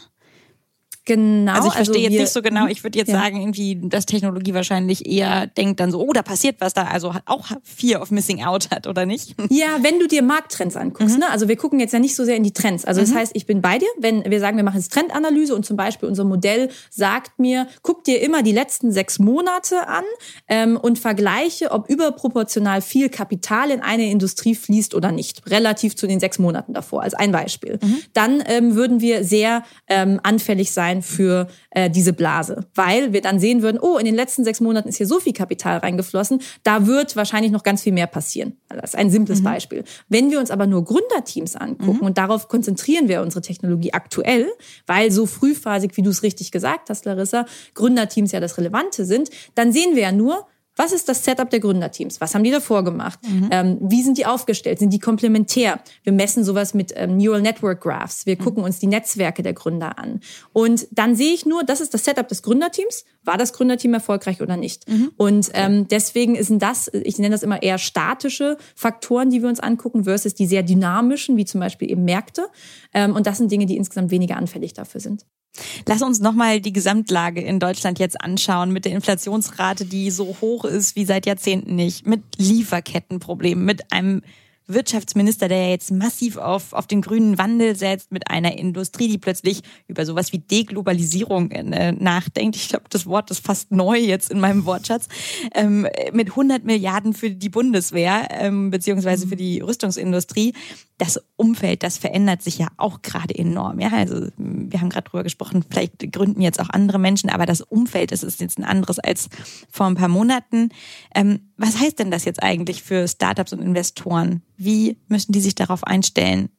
Genau. Also ich verstehe also jetzt nicht so genau. Ich würde jetzt ja. sagen, irgendwie, dass Technologie wahrscheinlich eher denkt dann so, oh, da passiert was da, also auch Fear of Missing Out hat, oder nicht? Ja, wenn du dir Markttrends anguckst. Mhm. Ne? Also wir gucken jetzt ja nicht so sehr in die Trends. Also mhm. das heißt, ich bin bei dir, wenn wir sagen, wir machen jetzt Trendanalyse und zum Beispiel unser Modell sagt mir, guck dir immer die letzten sechs Monate an ähm, und vergleiche, ob überproportional viel Kapital in eine Industrie fließt oder nicht, relativ zu den sechs Monaten davor, als ein Beispiel. Mhm. Dann ähm, würden wir sehr ähm, anfällig sein für äh, diese Blase, weil wir dann sehen würden, oh, in den letzten sechs Monaten ist hier so viel Kapital reingeflossen, da wird wahrscheinlich noch ganz viel mehr passieren. Das ist ein simples mhm. Beispiel. Wenn wir uns aber nur Gründerteams angucken mhm. und darauf konzentrieren wir unsere Technologie aktuell, weil so frühphasig, wie du es richtig gesagt hast, Larissa, Gründerteams ja das Relevante sind, dann sehen wir ja nur, was ist das Setup der Gründerteams? Was haben die davor gemacht? Mhm. Ähm, wie sind die aufgestellt? Sind die komplementär? Wir messen sowas mit ähm, Neural Network Graphs. Wir mhm. gucken uns die Netzwerke der Gründer an. Und dann sehe ich nur, das ist das Setup des Gründerteams. War das Gründerteam erfolgreich oder nicht? Mhm. Und ähm, deswegen sind das, ich nenne das immer eher statische Faktoren, die wir uns angucken, versus die sehr dynamischen, wie zum Beispiel eben Märkte. Ähm, und das sind Dinge, die insgesamt weniger anfällig dafür sind. Lass uns nochmal die Gesamtlage in Deutschland jetzt anschauen mit der Inflationsrate, die so hoch ist wie seit Jahrzehnten nicht, mit Lieferkettenproblemen, mit einem Wirtschaftsminister, der ja jetzt massiv auf, auf den grünen Wandel setzt, mit einer Industrie, die plötzlich über sowas wie Deglobalisierung äh, nachdenkt. Ich glaube, das Wort ist fast neu jetzt in meinem Wortschatz. Ähm, mit hundert Milliarden für die Bundeswehr, ähm, beziehungsweise für die Rüstungsindustrie. Das Umfeld, das verändert sich ja auch gerade enorm. Ja, also wir haben gerade drüber gesprochen, vielleicht gründen jetzt auch andere Menschen, aber das Umfeld, das ist jetzt ein anderes als vor ein paar Monaten. Ähm, was heißt denn das jetzt eigentlich für Startups und Investoren? Wie müssen die sich darauf einstellen?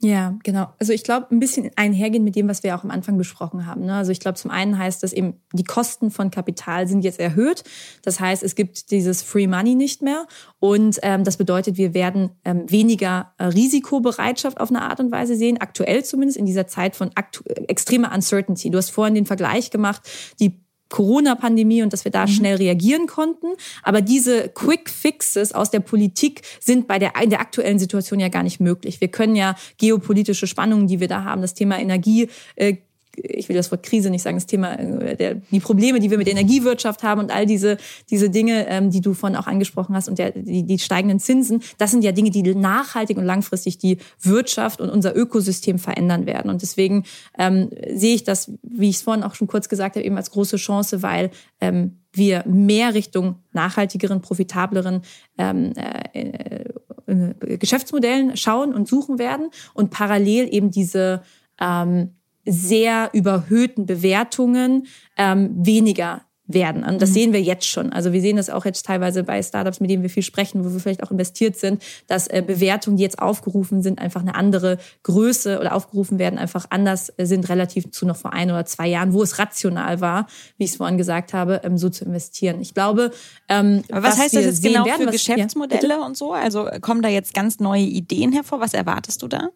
Ja, genau. Also ich glaube, ein bisschen einhergehen mit dem, was wir auch am Anfang besprochen haben. Also ich glaube, zum einen heißt das eben, die Kosten von Kapital sind jetzt erhöht. Das heißt, es gibt dieses Free Money nicht mehr. Und ähm, das bedeutet, wir werden ähm, weniger Risikobereitschaft auf eine Art und Weise sehen, aktuell zumindest in dieser Zeit von aktu- extremer Uncertainty. Du hast vorhin den Vergleich gemacht, die Corona-Pandemie und dass wir da mhm. schnell reagieren konnten. Aber diese Quick-Fixes aus der Politik sind bei der, in der aktuellen Situation ja gar nicht möglich. Wir können ja geopolitische Spannungen, die wir da haben, das Thema Energie, äh, ich will das Wort Krise nicht sagen, das Thema, der, die Probleme, die wir mit der Energiewirtschaft haben und all diese diese Dinge, ähm, die du vorhin auch angesprochen hast und der, die, die steigenden Zinsen, das sind ja Dinge, die nachhaltig und langfristig die Wirtschaft und unser Ökosystem verändern werden. Und deswegen ähm, sehe ich das, wie ich es vorhin auch schon kurz gesagt habe, eben als große Chance, weil ähm, wir mehr Richtung nachhaltigeren, profitableren ähm, äh, äh, Geschäftsmodellen schauen und suchen werden und parallel eben diese ähm, sehr überhöhten Bewertungen ähm, weniger werden. Und das mhm. sehen wir jetzt schon. Also wir sehen das auch jetzt teilweise bei Startups, mit denen wir viel sprechen, wo wir vielleicht auch investiert sind, dass äh, Bewertungen, die jetzt aufgerufen sind, einfach eine andere Größe oder aufgerufen werden, einfach anders sind relativ zu noch vor ein oder zwei Jahren, wo es rational war, wie ich es vorhin gesagt habe, ähm, so zu investieren. Ich glaube, ähm, aber was heißt das jetzt genau werden, für was, Geschäftsmodelle ja, und so? Also kommen da jetzt ganz neue Ideen hervor? Was erwartest du da?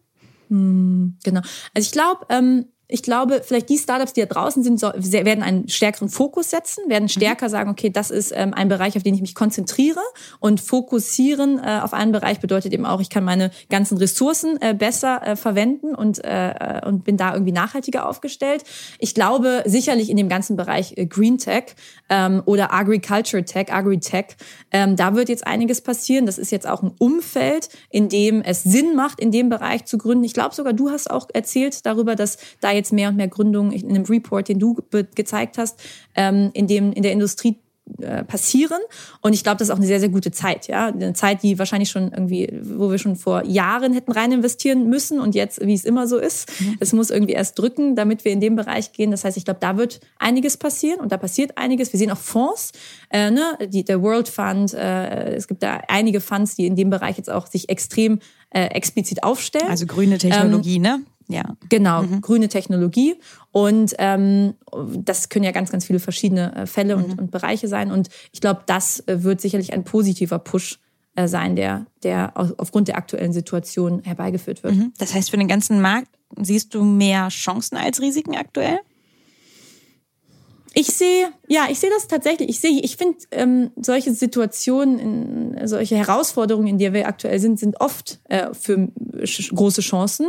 Hm, genau. Also ich glaube, ähm, Ich glaube, vielleicht die Startups, die da draußen sind, werden einen stärkeren Fokus setzen, werden stärker sagen, okay, das ist ähm, ein Bereich, auf den ich mich konzentriere, und fokussieren äh, auf einen Bereich bedeutet eben auch, ich kann meine ganzen Ressourcen äh, besser äh, verwenden und äh, und bin da irgendwie nachhaltiger aufgestellt. Ich glaube sicherlich in dem ganzen Bereich äh, Green Tech ähm, oder Agriculture Tech, Agri-Tech, ähm, da wird jetzt einiges passieren. Das ist jetzt auch ein Umfeld, in dem es Sinn macht, in dem Bereich zu gründen. Ich glaube sogar, du hast auch erzählt darüber, dass da jetzt mehr und mehr Gründungen in einem Report, den du be- gezeigt hast, ähm, in dem in der Industrie äh, passieren. Und ich glaube, das ist auch eine sehr, sehr gute Zeit. Ja? Eine Zeit, die wahrscheinlich schon irgendwie, wo wir schon vor Jahren hätten rein investieren müssen, und jetzt, wie es immer so ist, mhm. es muss irgendwie erst drücken, damit wir in den Bereich gehen. Das heißt, ich glaube, da wird einiges passieren und da passiert einiges. Wir sehen auch Fonds, äh, ne? die, der World Fund, äh, es gibt da einige Funds, die in dem Bereich jetzt auch sich extrem äh, explizit aufstellen. Also grüne Technologie, ähm, ne? Ja, genau, mhm. grüne Technologie, und ähm, das können ja ganz, ganz viele verschiedene Fälle und, mhm. und Bereiche sein, und ich glaube, das wird sicherlich ein positiver Push äh, sein, der, der aufgrund der aktuellen Situation herbeigeführt wird. Mhm. Das heißt, für den ganzen Markt siehst du mehr Chancen als Risiken aktuell? Ich sehe, ja, ich sehe das tatsächlich. Ich sehe, ich finde, ähm, solche Situationen, in, solche Herausforderungen, in der wir aktuell sind, sind oft äh, für sch- große Chancen.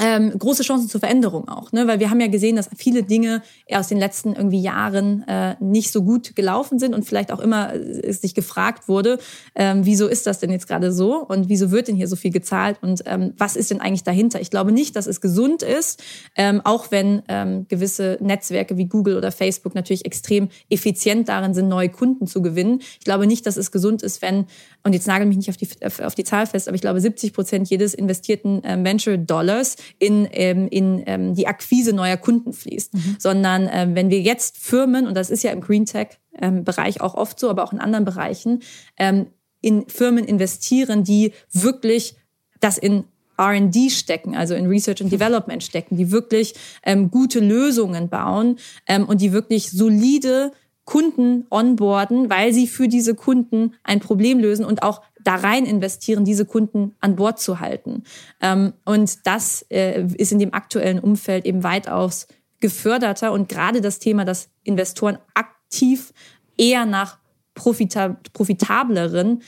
Ähm, große Chancen zur Veränderung auch, ne? Weil wir haben ja gesehen, dass viele Dinge aus den letzten irgendwie Jahren äh, nicht so gut gelaufen sind und vielleicht auch immer äh, sich gefragt wurde, ähm, wieso ist das denn jetzt gerade so und wieso wird denn hier so viel gezahlt und ähm, was ist denn eigentlich dahinter? Ich glaube nicht, dass es gesund ist, ähm, auch wenn ähm, gewisse Netzwerke wie Google oder Facebook natürlich extrem effizient darin sind, neue Kunden zu gewinnen. Ich glaube nicht, dass es gesund ist, wenn, und jetzt nagel mich nicht auf die, auf die Zahl fest, aber ich glaube siebzig Prozent jedes investierten äh, Venture-Dollars in, ähm, in ähm, die Akquise neuer Kunden fließt. Mhm. Sondern ähm, wenn wir jetzt Firmen, und das ist ja im Green Tech-Bereich ähm, auch oft so, aber auch in anderen Bereichen, ähm, in Firmen investieren, die wirklich das in R and D stecken, also in Research and Development stecken, die wirklich ähm, gute Lösungen bauen ähm, und die wirklich solide Kunden onboarden, weil sie für diese Kunden ein Problem lösen und auch da rein investieren, diese Kunden an Bord zu halten. Und das ist in dem aktuellen Umfeld eben weitaus geförderter und gerade das Thema, dass Investoren aktiv eher nach profita- profitableren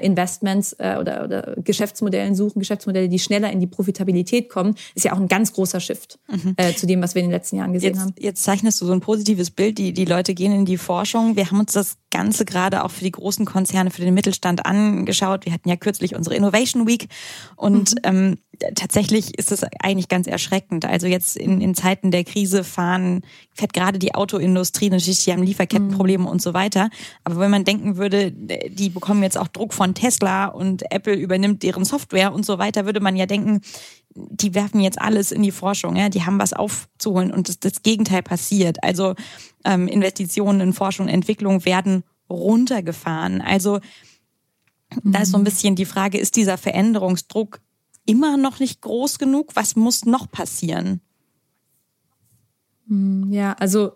Investments oder, oder Geschäftsmodellen suchen, Geschäftsmodelle, die schneller in die Profitabilität kommen, ist ja auch ein ganz großer Shift mhm. äh, zu dem, was wir in den letzten Jahren gesehen jetzt, haben. Jetzt zeichnest du so ein positives Bild, die, die Leute gehen in die Forschung. Wir haben uns das Ganze gerade auch für die großen Konzerne, für den Mittelstand angeschaut. Wir hatten ja kürzlich unsere Innovation Week und mhm. ähm, tatsächlich ist das eigentlich ganz erschreckend. Also jetzt in, in Zeiten der Krise fahren, fährt gerade die Autoindustrie, natürlich die haben Lieferkettenprobleme mhm. und so weiter. Aber wenn man denken würde, die bekommen jetzt auch Druck von Tesla und Apple übernimmt deren Software und so weiter, würde man ja denken, die werfen jetzt alles in die Forschung, ja? Die haben was aufzuholen und das, das Gegenteil passiert. Also ähm, Investitionen in Forschung und Entwicklung werden runtergefahren. Also mhm. da ist so ein bisschen die Frage, ist dieser Veränderungsdruck immer noch nicht groß genug? Was muss noch passieren? Ja, also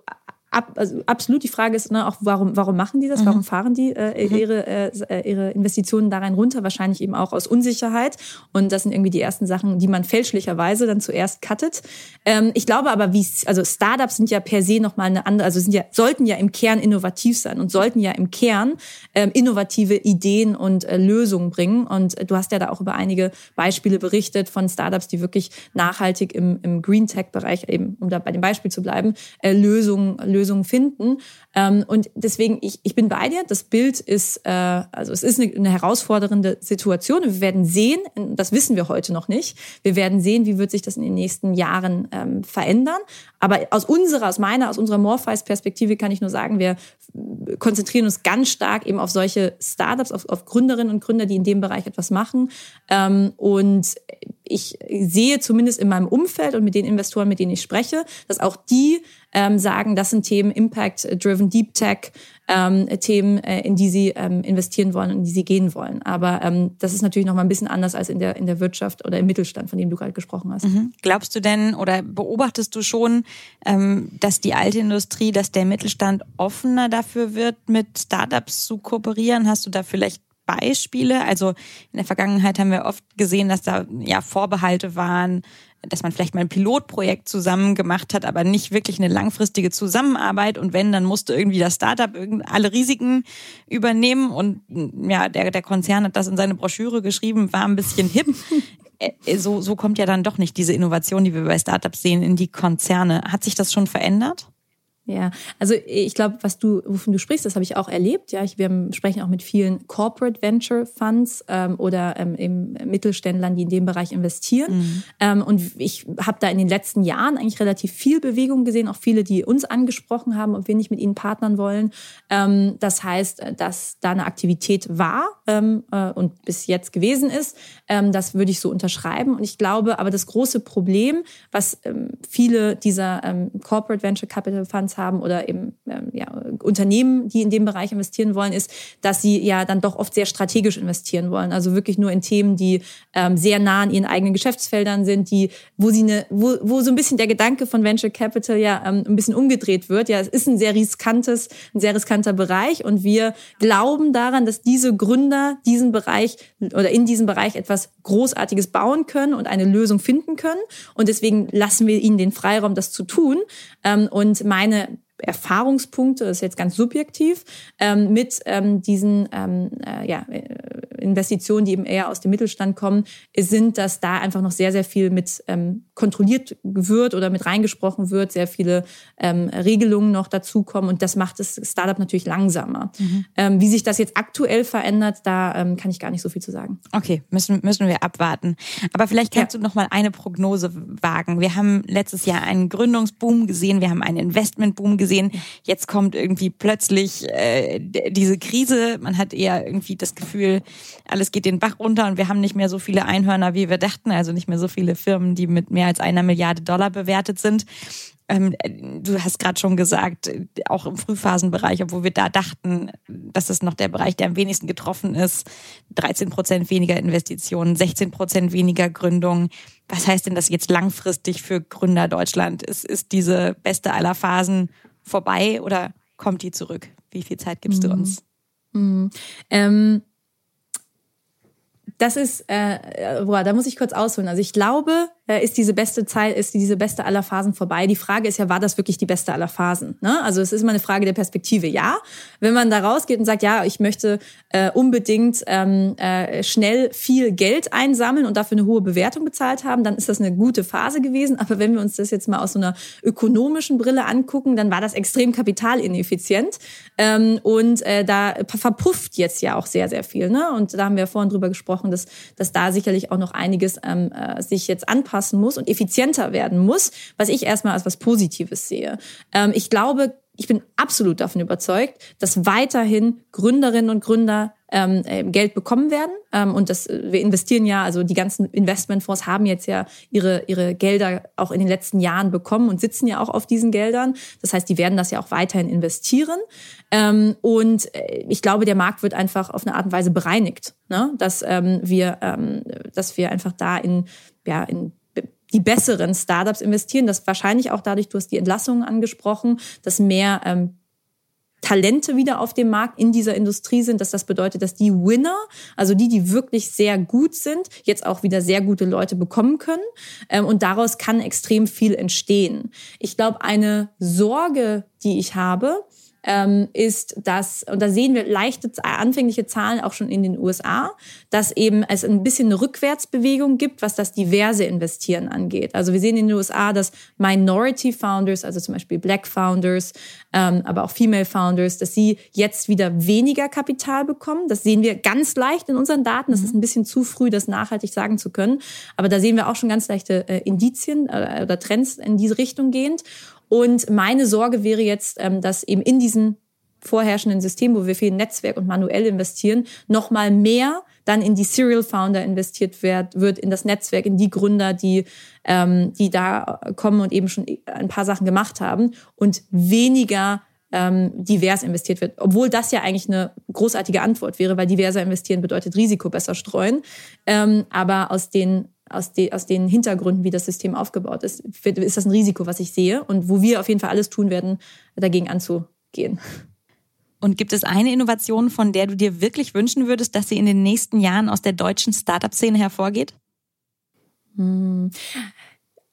Ab, also absolut. Die Frage ist, ne, auch warum, warum machen die das? Mhm. Warum fahren die äh, ihre, äh, ihre Investitionen da rein runter? Wahrscheinlich eben auch aus Unsicherheit. Und das sind irgendwie die ersten Sachen, die man fälschlicherweise dann zuerst cuttet. Ähm, ich glaube aber, wie, also Startups sind ja per se nochmal eine andere, also sind ja, sollten ja im Kern innovativ sein und sollten ja im Kern ähm, innovative Ideen und äh, Lösungen bringen. Und äh, du hast ja da auch über einige Beispiele berichtet von Startups, die wirklich nachhaltig im, im Green Tech-Bereich eben, um da bei dem Beispiel zu bleiben, äh, Lösungen, Lösungen Lösungen finden. Und deswegen, ich, ich bin bei dir. Das Bild ist, also es ist eine, eine herausfordernde Situation. Wir werden sehen, das wissen wir heute noch nicht, wir werden sehen, wie wird sich das in den nächsten Jahren ähm, verändern. Aber aus unserer, aus meiner, aus unserer Morphais-Perspektive kann ich nur sagen, wir konzentrieren uns ganz stark eben auf solche Startups, auf, auf Gründerinnen und Gründer, die in dem Bereich etwas machen. Ähm, und ich sehe zumindest in meinem Umfeld und mit den Investoren, mit denen ich spreche, dass auch die ähm, sagen, das sind Themen Impact-Driven Deep Tech, ähm, Themen, äh, in die sie ähm, investieren wollen und in die sie gehen wollen. Aber ähm, das ist natürlich nochmal ein bisschen anders als in der, in der Wirtschaft oder im Mittelstand, von dem du gerade gesprochen hast. Mhm. Glaubst du denn oder beobachtest du schon, ähm, dass die alte Industrie, dass der Mittelstand offener dafür wird, mit Startups zu kooperieren? Hast du da vielleicht Beispiele? Also in der Vergangenheit haben wir oft gesehen, dass da ja Vorbehalte waren, dass man vielleicht mal ein Pilotprojekt zusammen gemacht hat, aber nicht wirklich eine langfristige Zusammenarbeit. Und wenn, dann musste irgendwie das Startup alle Risiken übernehmen. Und ja, der, der Konzern hat das in seine Broschüre geschrieben, war ein bisschen hip. So, so kommt ja dann doch nicht diese Innovation, die wir bei Startups sehen, in die Konzerne. Hat sich das schon verändert? Ja, also ich glaube, was du, wovon du sprichst, das habe ich auch erlebt. Ja, ich, wir sprechen auch mit vielen Corporate Venture Funds ähm, oder ähm, eben Mittelständlern, die in dem Bereich investieren. Mhm. Ähm, und ich habe da in den letzten Jahren eigentlich relativ viel Bewegung gesehen, auch viele, die uns angesprochen haben, ob wir nicht mit ihnen partnern wollen. Ähm, das heißt, dass da eine Aktivität war ähm, äh, und bis jetzt gewesen ist. Ähm, das würde ich so unterschreiben. Und ich glaube, aber das große Problem, was ähm, viele dieser ähm, Corporate Venture Capital Funds haben oder eben ähm, ja, Unternehmen, die in dem Bereich investieren wollen, ist, dass sie ja dann doch oft sehr strategisch investieren wollen. Also wirklich nur in Themen, die ähm, sehr nah an ihren eigenen Geschäftsfeldern sind, die, wo sie eine, wo, wo so ein bisschen der Gedanke von Venture Capital ja ähm, ein bisschen umgedreht wird. Ja, es ist ein sehr riskantes, ein sehr riskanter Bereich und wir glauben daran, dass diese Gründer diesen Bereich oder in diesem Bereich etwas Großartiges bauen können und eine Lösung finden können. Und deswegen lassen wir ihnen den Freiraum, das zu tun. Ähm, und meine Erfahrungspunkte, das ist jetzt ganz subjektiv, ähm, mit ähm, diesen ähm, äh, ja, Investitionen, die eben eher aus dem Mittelstand kommen, sind, dass da einfach noch sehr, sehr viel mit ähm, kontrolliert wird oder mit reingesprochen wird, sehr viele ähm, Regelungen noch dazukommen und das macht das Startup natürlich langsamer. Mhm. Ähm, wie sich das jetzt aktuell verändert, da ähm, kann ich gar nicht so viel zu sagen. Okay, müssen, müssen wir abwarten. Aber vielleicht kannst ja. du noch mal eine Prognose wagen. Wir haben letztes Jahr einen Gründungsboom gesehen, wir haben einen Investmentboom gesehen. Sehen. Jetzt kommt irgendwie plötzlich äh, diese Krise. Man hat eher irgendwie das Gefühl, alles geht den Bach runter und wir haben nicht mehr so viele Einhörner, wie wir dachten. Also nicht mehr so viele Firmen, die mit mehr als einer Milliarde Dollar bewertet sind. Ähm, du hast gerade schon gesagt, auch im Frühphasenbereich, obwohl wir da dachten, das ist noch der Bereich, der am wenigsten getroffen ist. dreizehn Prozent weniger Investitionen, sechzehn Prozent weniger Gründungen. Was heißt denn das jetzt langfristig für Gründer Deutschland? Ist, ist diese beste aller Phasen vorbei oder kommt die zurück? Wie viel Zeit gibst du uns? Mhm. Ähm, das ist, äh, boah, da muss ich kurz ausholen. Also ich glaube, ist diese beste Zeit, ist diese beste aller Phasen vorbei. Die Frage ist ja, war das wirklich die beste aller Phasen? Ne? Also es ist immer eine Frage der Perspektive. Ja, wenn man da rausgeht und sagt, ja, ich möchte äh, unbedingt ähm, äh, schnell viel Geld einsammeln und dafür eine hohe Bewertung bezahlt haben, dann ist das eine gute Phase gewesen. Aber wenn wir uns das jetzt mal aus so einer ökonomischen Brille angucken, dann war das extrem kapitalineffizient. Ähm, und äh, da verpufft jetzt ja auch sehr, sehr viel. Ne? Und da haben wir ja vorhin drüber gesprochen, dass, dass da sicherlich auch noch einiges ähm, äh, sich jetzt anpasst muss und effizienter werden muss, was ich erstmal als was Positives sehe. Ähm, ich glaube, ich bin absolut davon überzeugt, dass weiterhin Gründerinnen und Gründer ähm, Geld bekommen werden. Ähm, und das, wir investieren ja, also die ganzen Investmentfonds haben jetzt ja ihre, ihre Gelder auch in den letzten Jahren bekommen und sitzen ja auch auf diesen Geldern. Das heißt, die werden das ja auch weiterhin investieren. Ähm, und ich glaube, der Markt wird einfach auf eine Art und Weise bereinigt, ne? Dass, ähm, wir, ähm, dass wir einfach da in, ja, in die besseren Startups investieren, das wahrscheinlich auch dadurch, du hast die Entlassungen angesprochen, dass mehr ähm, Talente wieder auf dem Markt in dieser Industrie sind, dass das bedeutet, dass die Winner, also die, die wirklich sehr gut sind, jetzt auch wieder sehr gute Leute bekommen können ähm, und daraus kann extrem viel entstehen. Ich glaube, eine Sorge, die ich habe, ähm, ist, dass, und da sehen wir leichte anfängliche Zahlen auch schon in den U S A, dass eben es ein bisschen eine Rückwärtsbewegung gibt, was das diverse Investieren angeht. Also wir sehen in den U S A, dass Minority Founders, also zum Beispiel Black Founders, ähm, aber auch Female Founders, dass sie jetzt wieder weniger Kapital bekommen. Das sehen wir ganz leicht in unseren Daten. Das ist ein bisschen zu früh, das nachhaltig sagen zu können. Aber da sehen wir auch schon ganz leichte äh, Indizien äh, oder Trends in diese Richtung gehend. Und meine Sorge wäre jetzt, dass eben in diesem vorherrschenden System, wo wir viel Netzwerk und manuell investieren, nochmal mehr dann in die Serial Founder investiert wird, in das Netzwerk, in die Gründer, die, die da kommen und eben schon ein paar Sachen gemacht haben und weniger divers investiert wird. Obwohl das ja eigentlich eine großartige Antwort wäre, weil diverser investieren bedeutet Risiko besser streuen. Aber aus den Aus, de, aus den Hintergründen, wie das System aufgebaut ist, ist das ein Risiko, was ich sehe und wo wir auf jeden Fall alles tun werden, dagegen anzugehen. Und gibt es eine Innovation, von der du dir wirklich wünschen würdest, dass sie in den nächsten Jahren aus der deutschen Startup-Szene hervorgeht? Hm.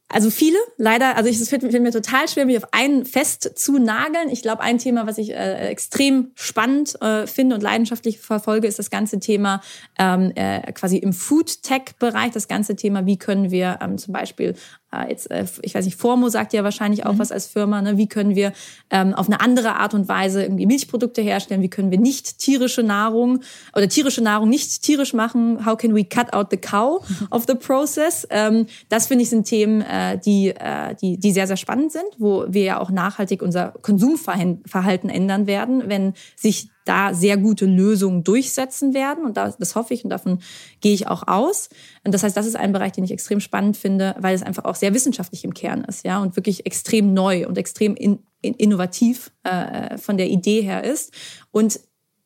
Also viele, leider, also es fällt mir total schwer, mich auf einen fest zu nageln. Ich glaube, ein Thema, was ich äh, extrem spannend äh, finde und leidenschaftlich verfolge, ist das ganze Thema ähm, äh, quasi im Food-Tech-Bereich, das ganze Thema, wie können wir ähm, zum Beispiel äh, jetzt, äh, ich weiß nicht, Formo sagt ja wahrscheinlich auch mhm. was als Firma, ne? Wie können wir ähm, auf eine andere Art und Weise irgendwie Milchprodukte herstellen, wie können wir nicht tierische Nahrung oder tierische Nahrung nicht tierisch machen, how can we cut out the cow of the process? Ähm, das finde ich sind Themen, äh, Die, die, die sehr, sehr spannend sind, wo wir ja auch nachhaltig unser Konsumverhalten ändern werden, wenn sich da sehr gute Lösungen durchsetzen werden. Und das hoffe ich und davon gehe ich auch aus. Und das heißt, das ist ein Bereich, den ich extrem spannend finde, weil es einfach auch sehr wissenschaftlich im Kern ist, ja, und wirklich extrem neu und extrem in, in, innovativ äh, von der Idee her ist. Und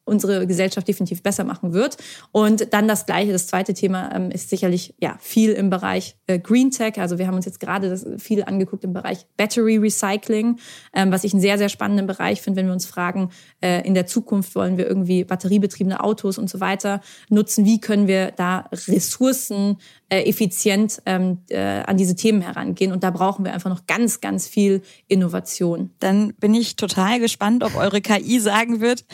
unsere Gesellschaft definitiv besser machen wird. Und dann das Gleiche, das zweite Thema ähm, ist sicherlich ja viel im Bereich äh, Green Tech. Also wir haben uns jetzt gerade das viel angeguckt im Bereich Battery Recycling, ähm, was ich einen sehr, sehr spannenden Bereich finde, wenn wir uns fragen, äh, in der Zukunft wollen wir irgendwie batteriebetriebene Autos und so weiter nutzen. Wie können wir da Ressourcen äh, effizient ähm, äh, an diese Themen herangehen? Und da brauchen wir einfach noch ganz, ganz viel Innovation. Dann bin ich total gespannt, ob eure K I sagen wird,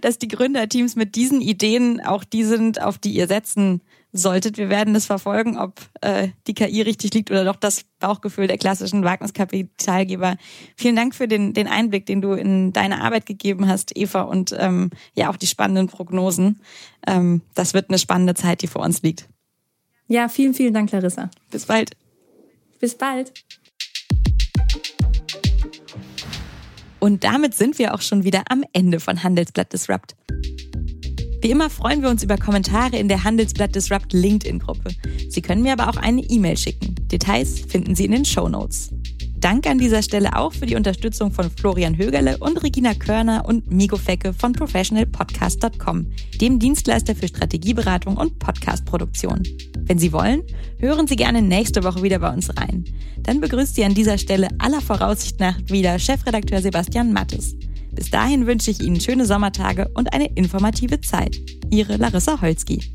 dass die Gründerteams mit diesen Ideen auch die sind, auf die ihr setzen solltet. Wir werden das verfolgen, ob äh, die K I richtig liegt oder doch das Bauchgefühl der klassischen Wagniskapitalgeber. Vielen Dank für den, den Einblick, den du in deine Arbeit gegeben hast, Eva, und ähm, ja auch die spannenden Prognosen. Ähm, das wird eine spannende Zeit, die vor uns liegt. Ja, vielen, vielen Dank, Larissa. Bis bald. Bis bald. Und damit sind wir auch schon wieder am Ende von Handelsblatt Disrupt. Wie immer freuen wir uns über Kommentare in der Handelsblatt Disrupt LinkedIn-Gruppe. Sie können mir aber auch eine E-Mail schicken. Details finden Sie in den Shownotes. Dank an dieser Stelle auch für die Unterstützung von Florian Högerle und Regina Körner und Migo Fecke von professional podcast dot com, dem Dienstleister für Strategieberatung und Podcastproduktion. Wenn Sie wollen, hören Sie gerne nächste Woche wieder bei uns rein. Dann begrüßt Sie an dieser Stelle aller Voraussicht nach wieder Chefredakteur Sebastian Mattes. Bis dahin wünsche ich Ihnen schöne Sommertage und eine informative Zeit. Ihre Larissa Holzki.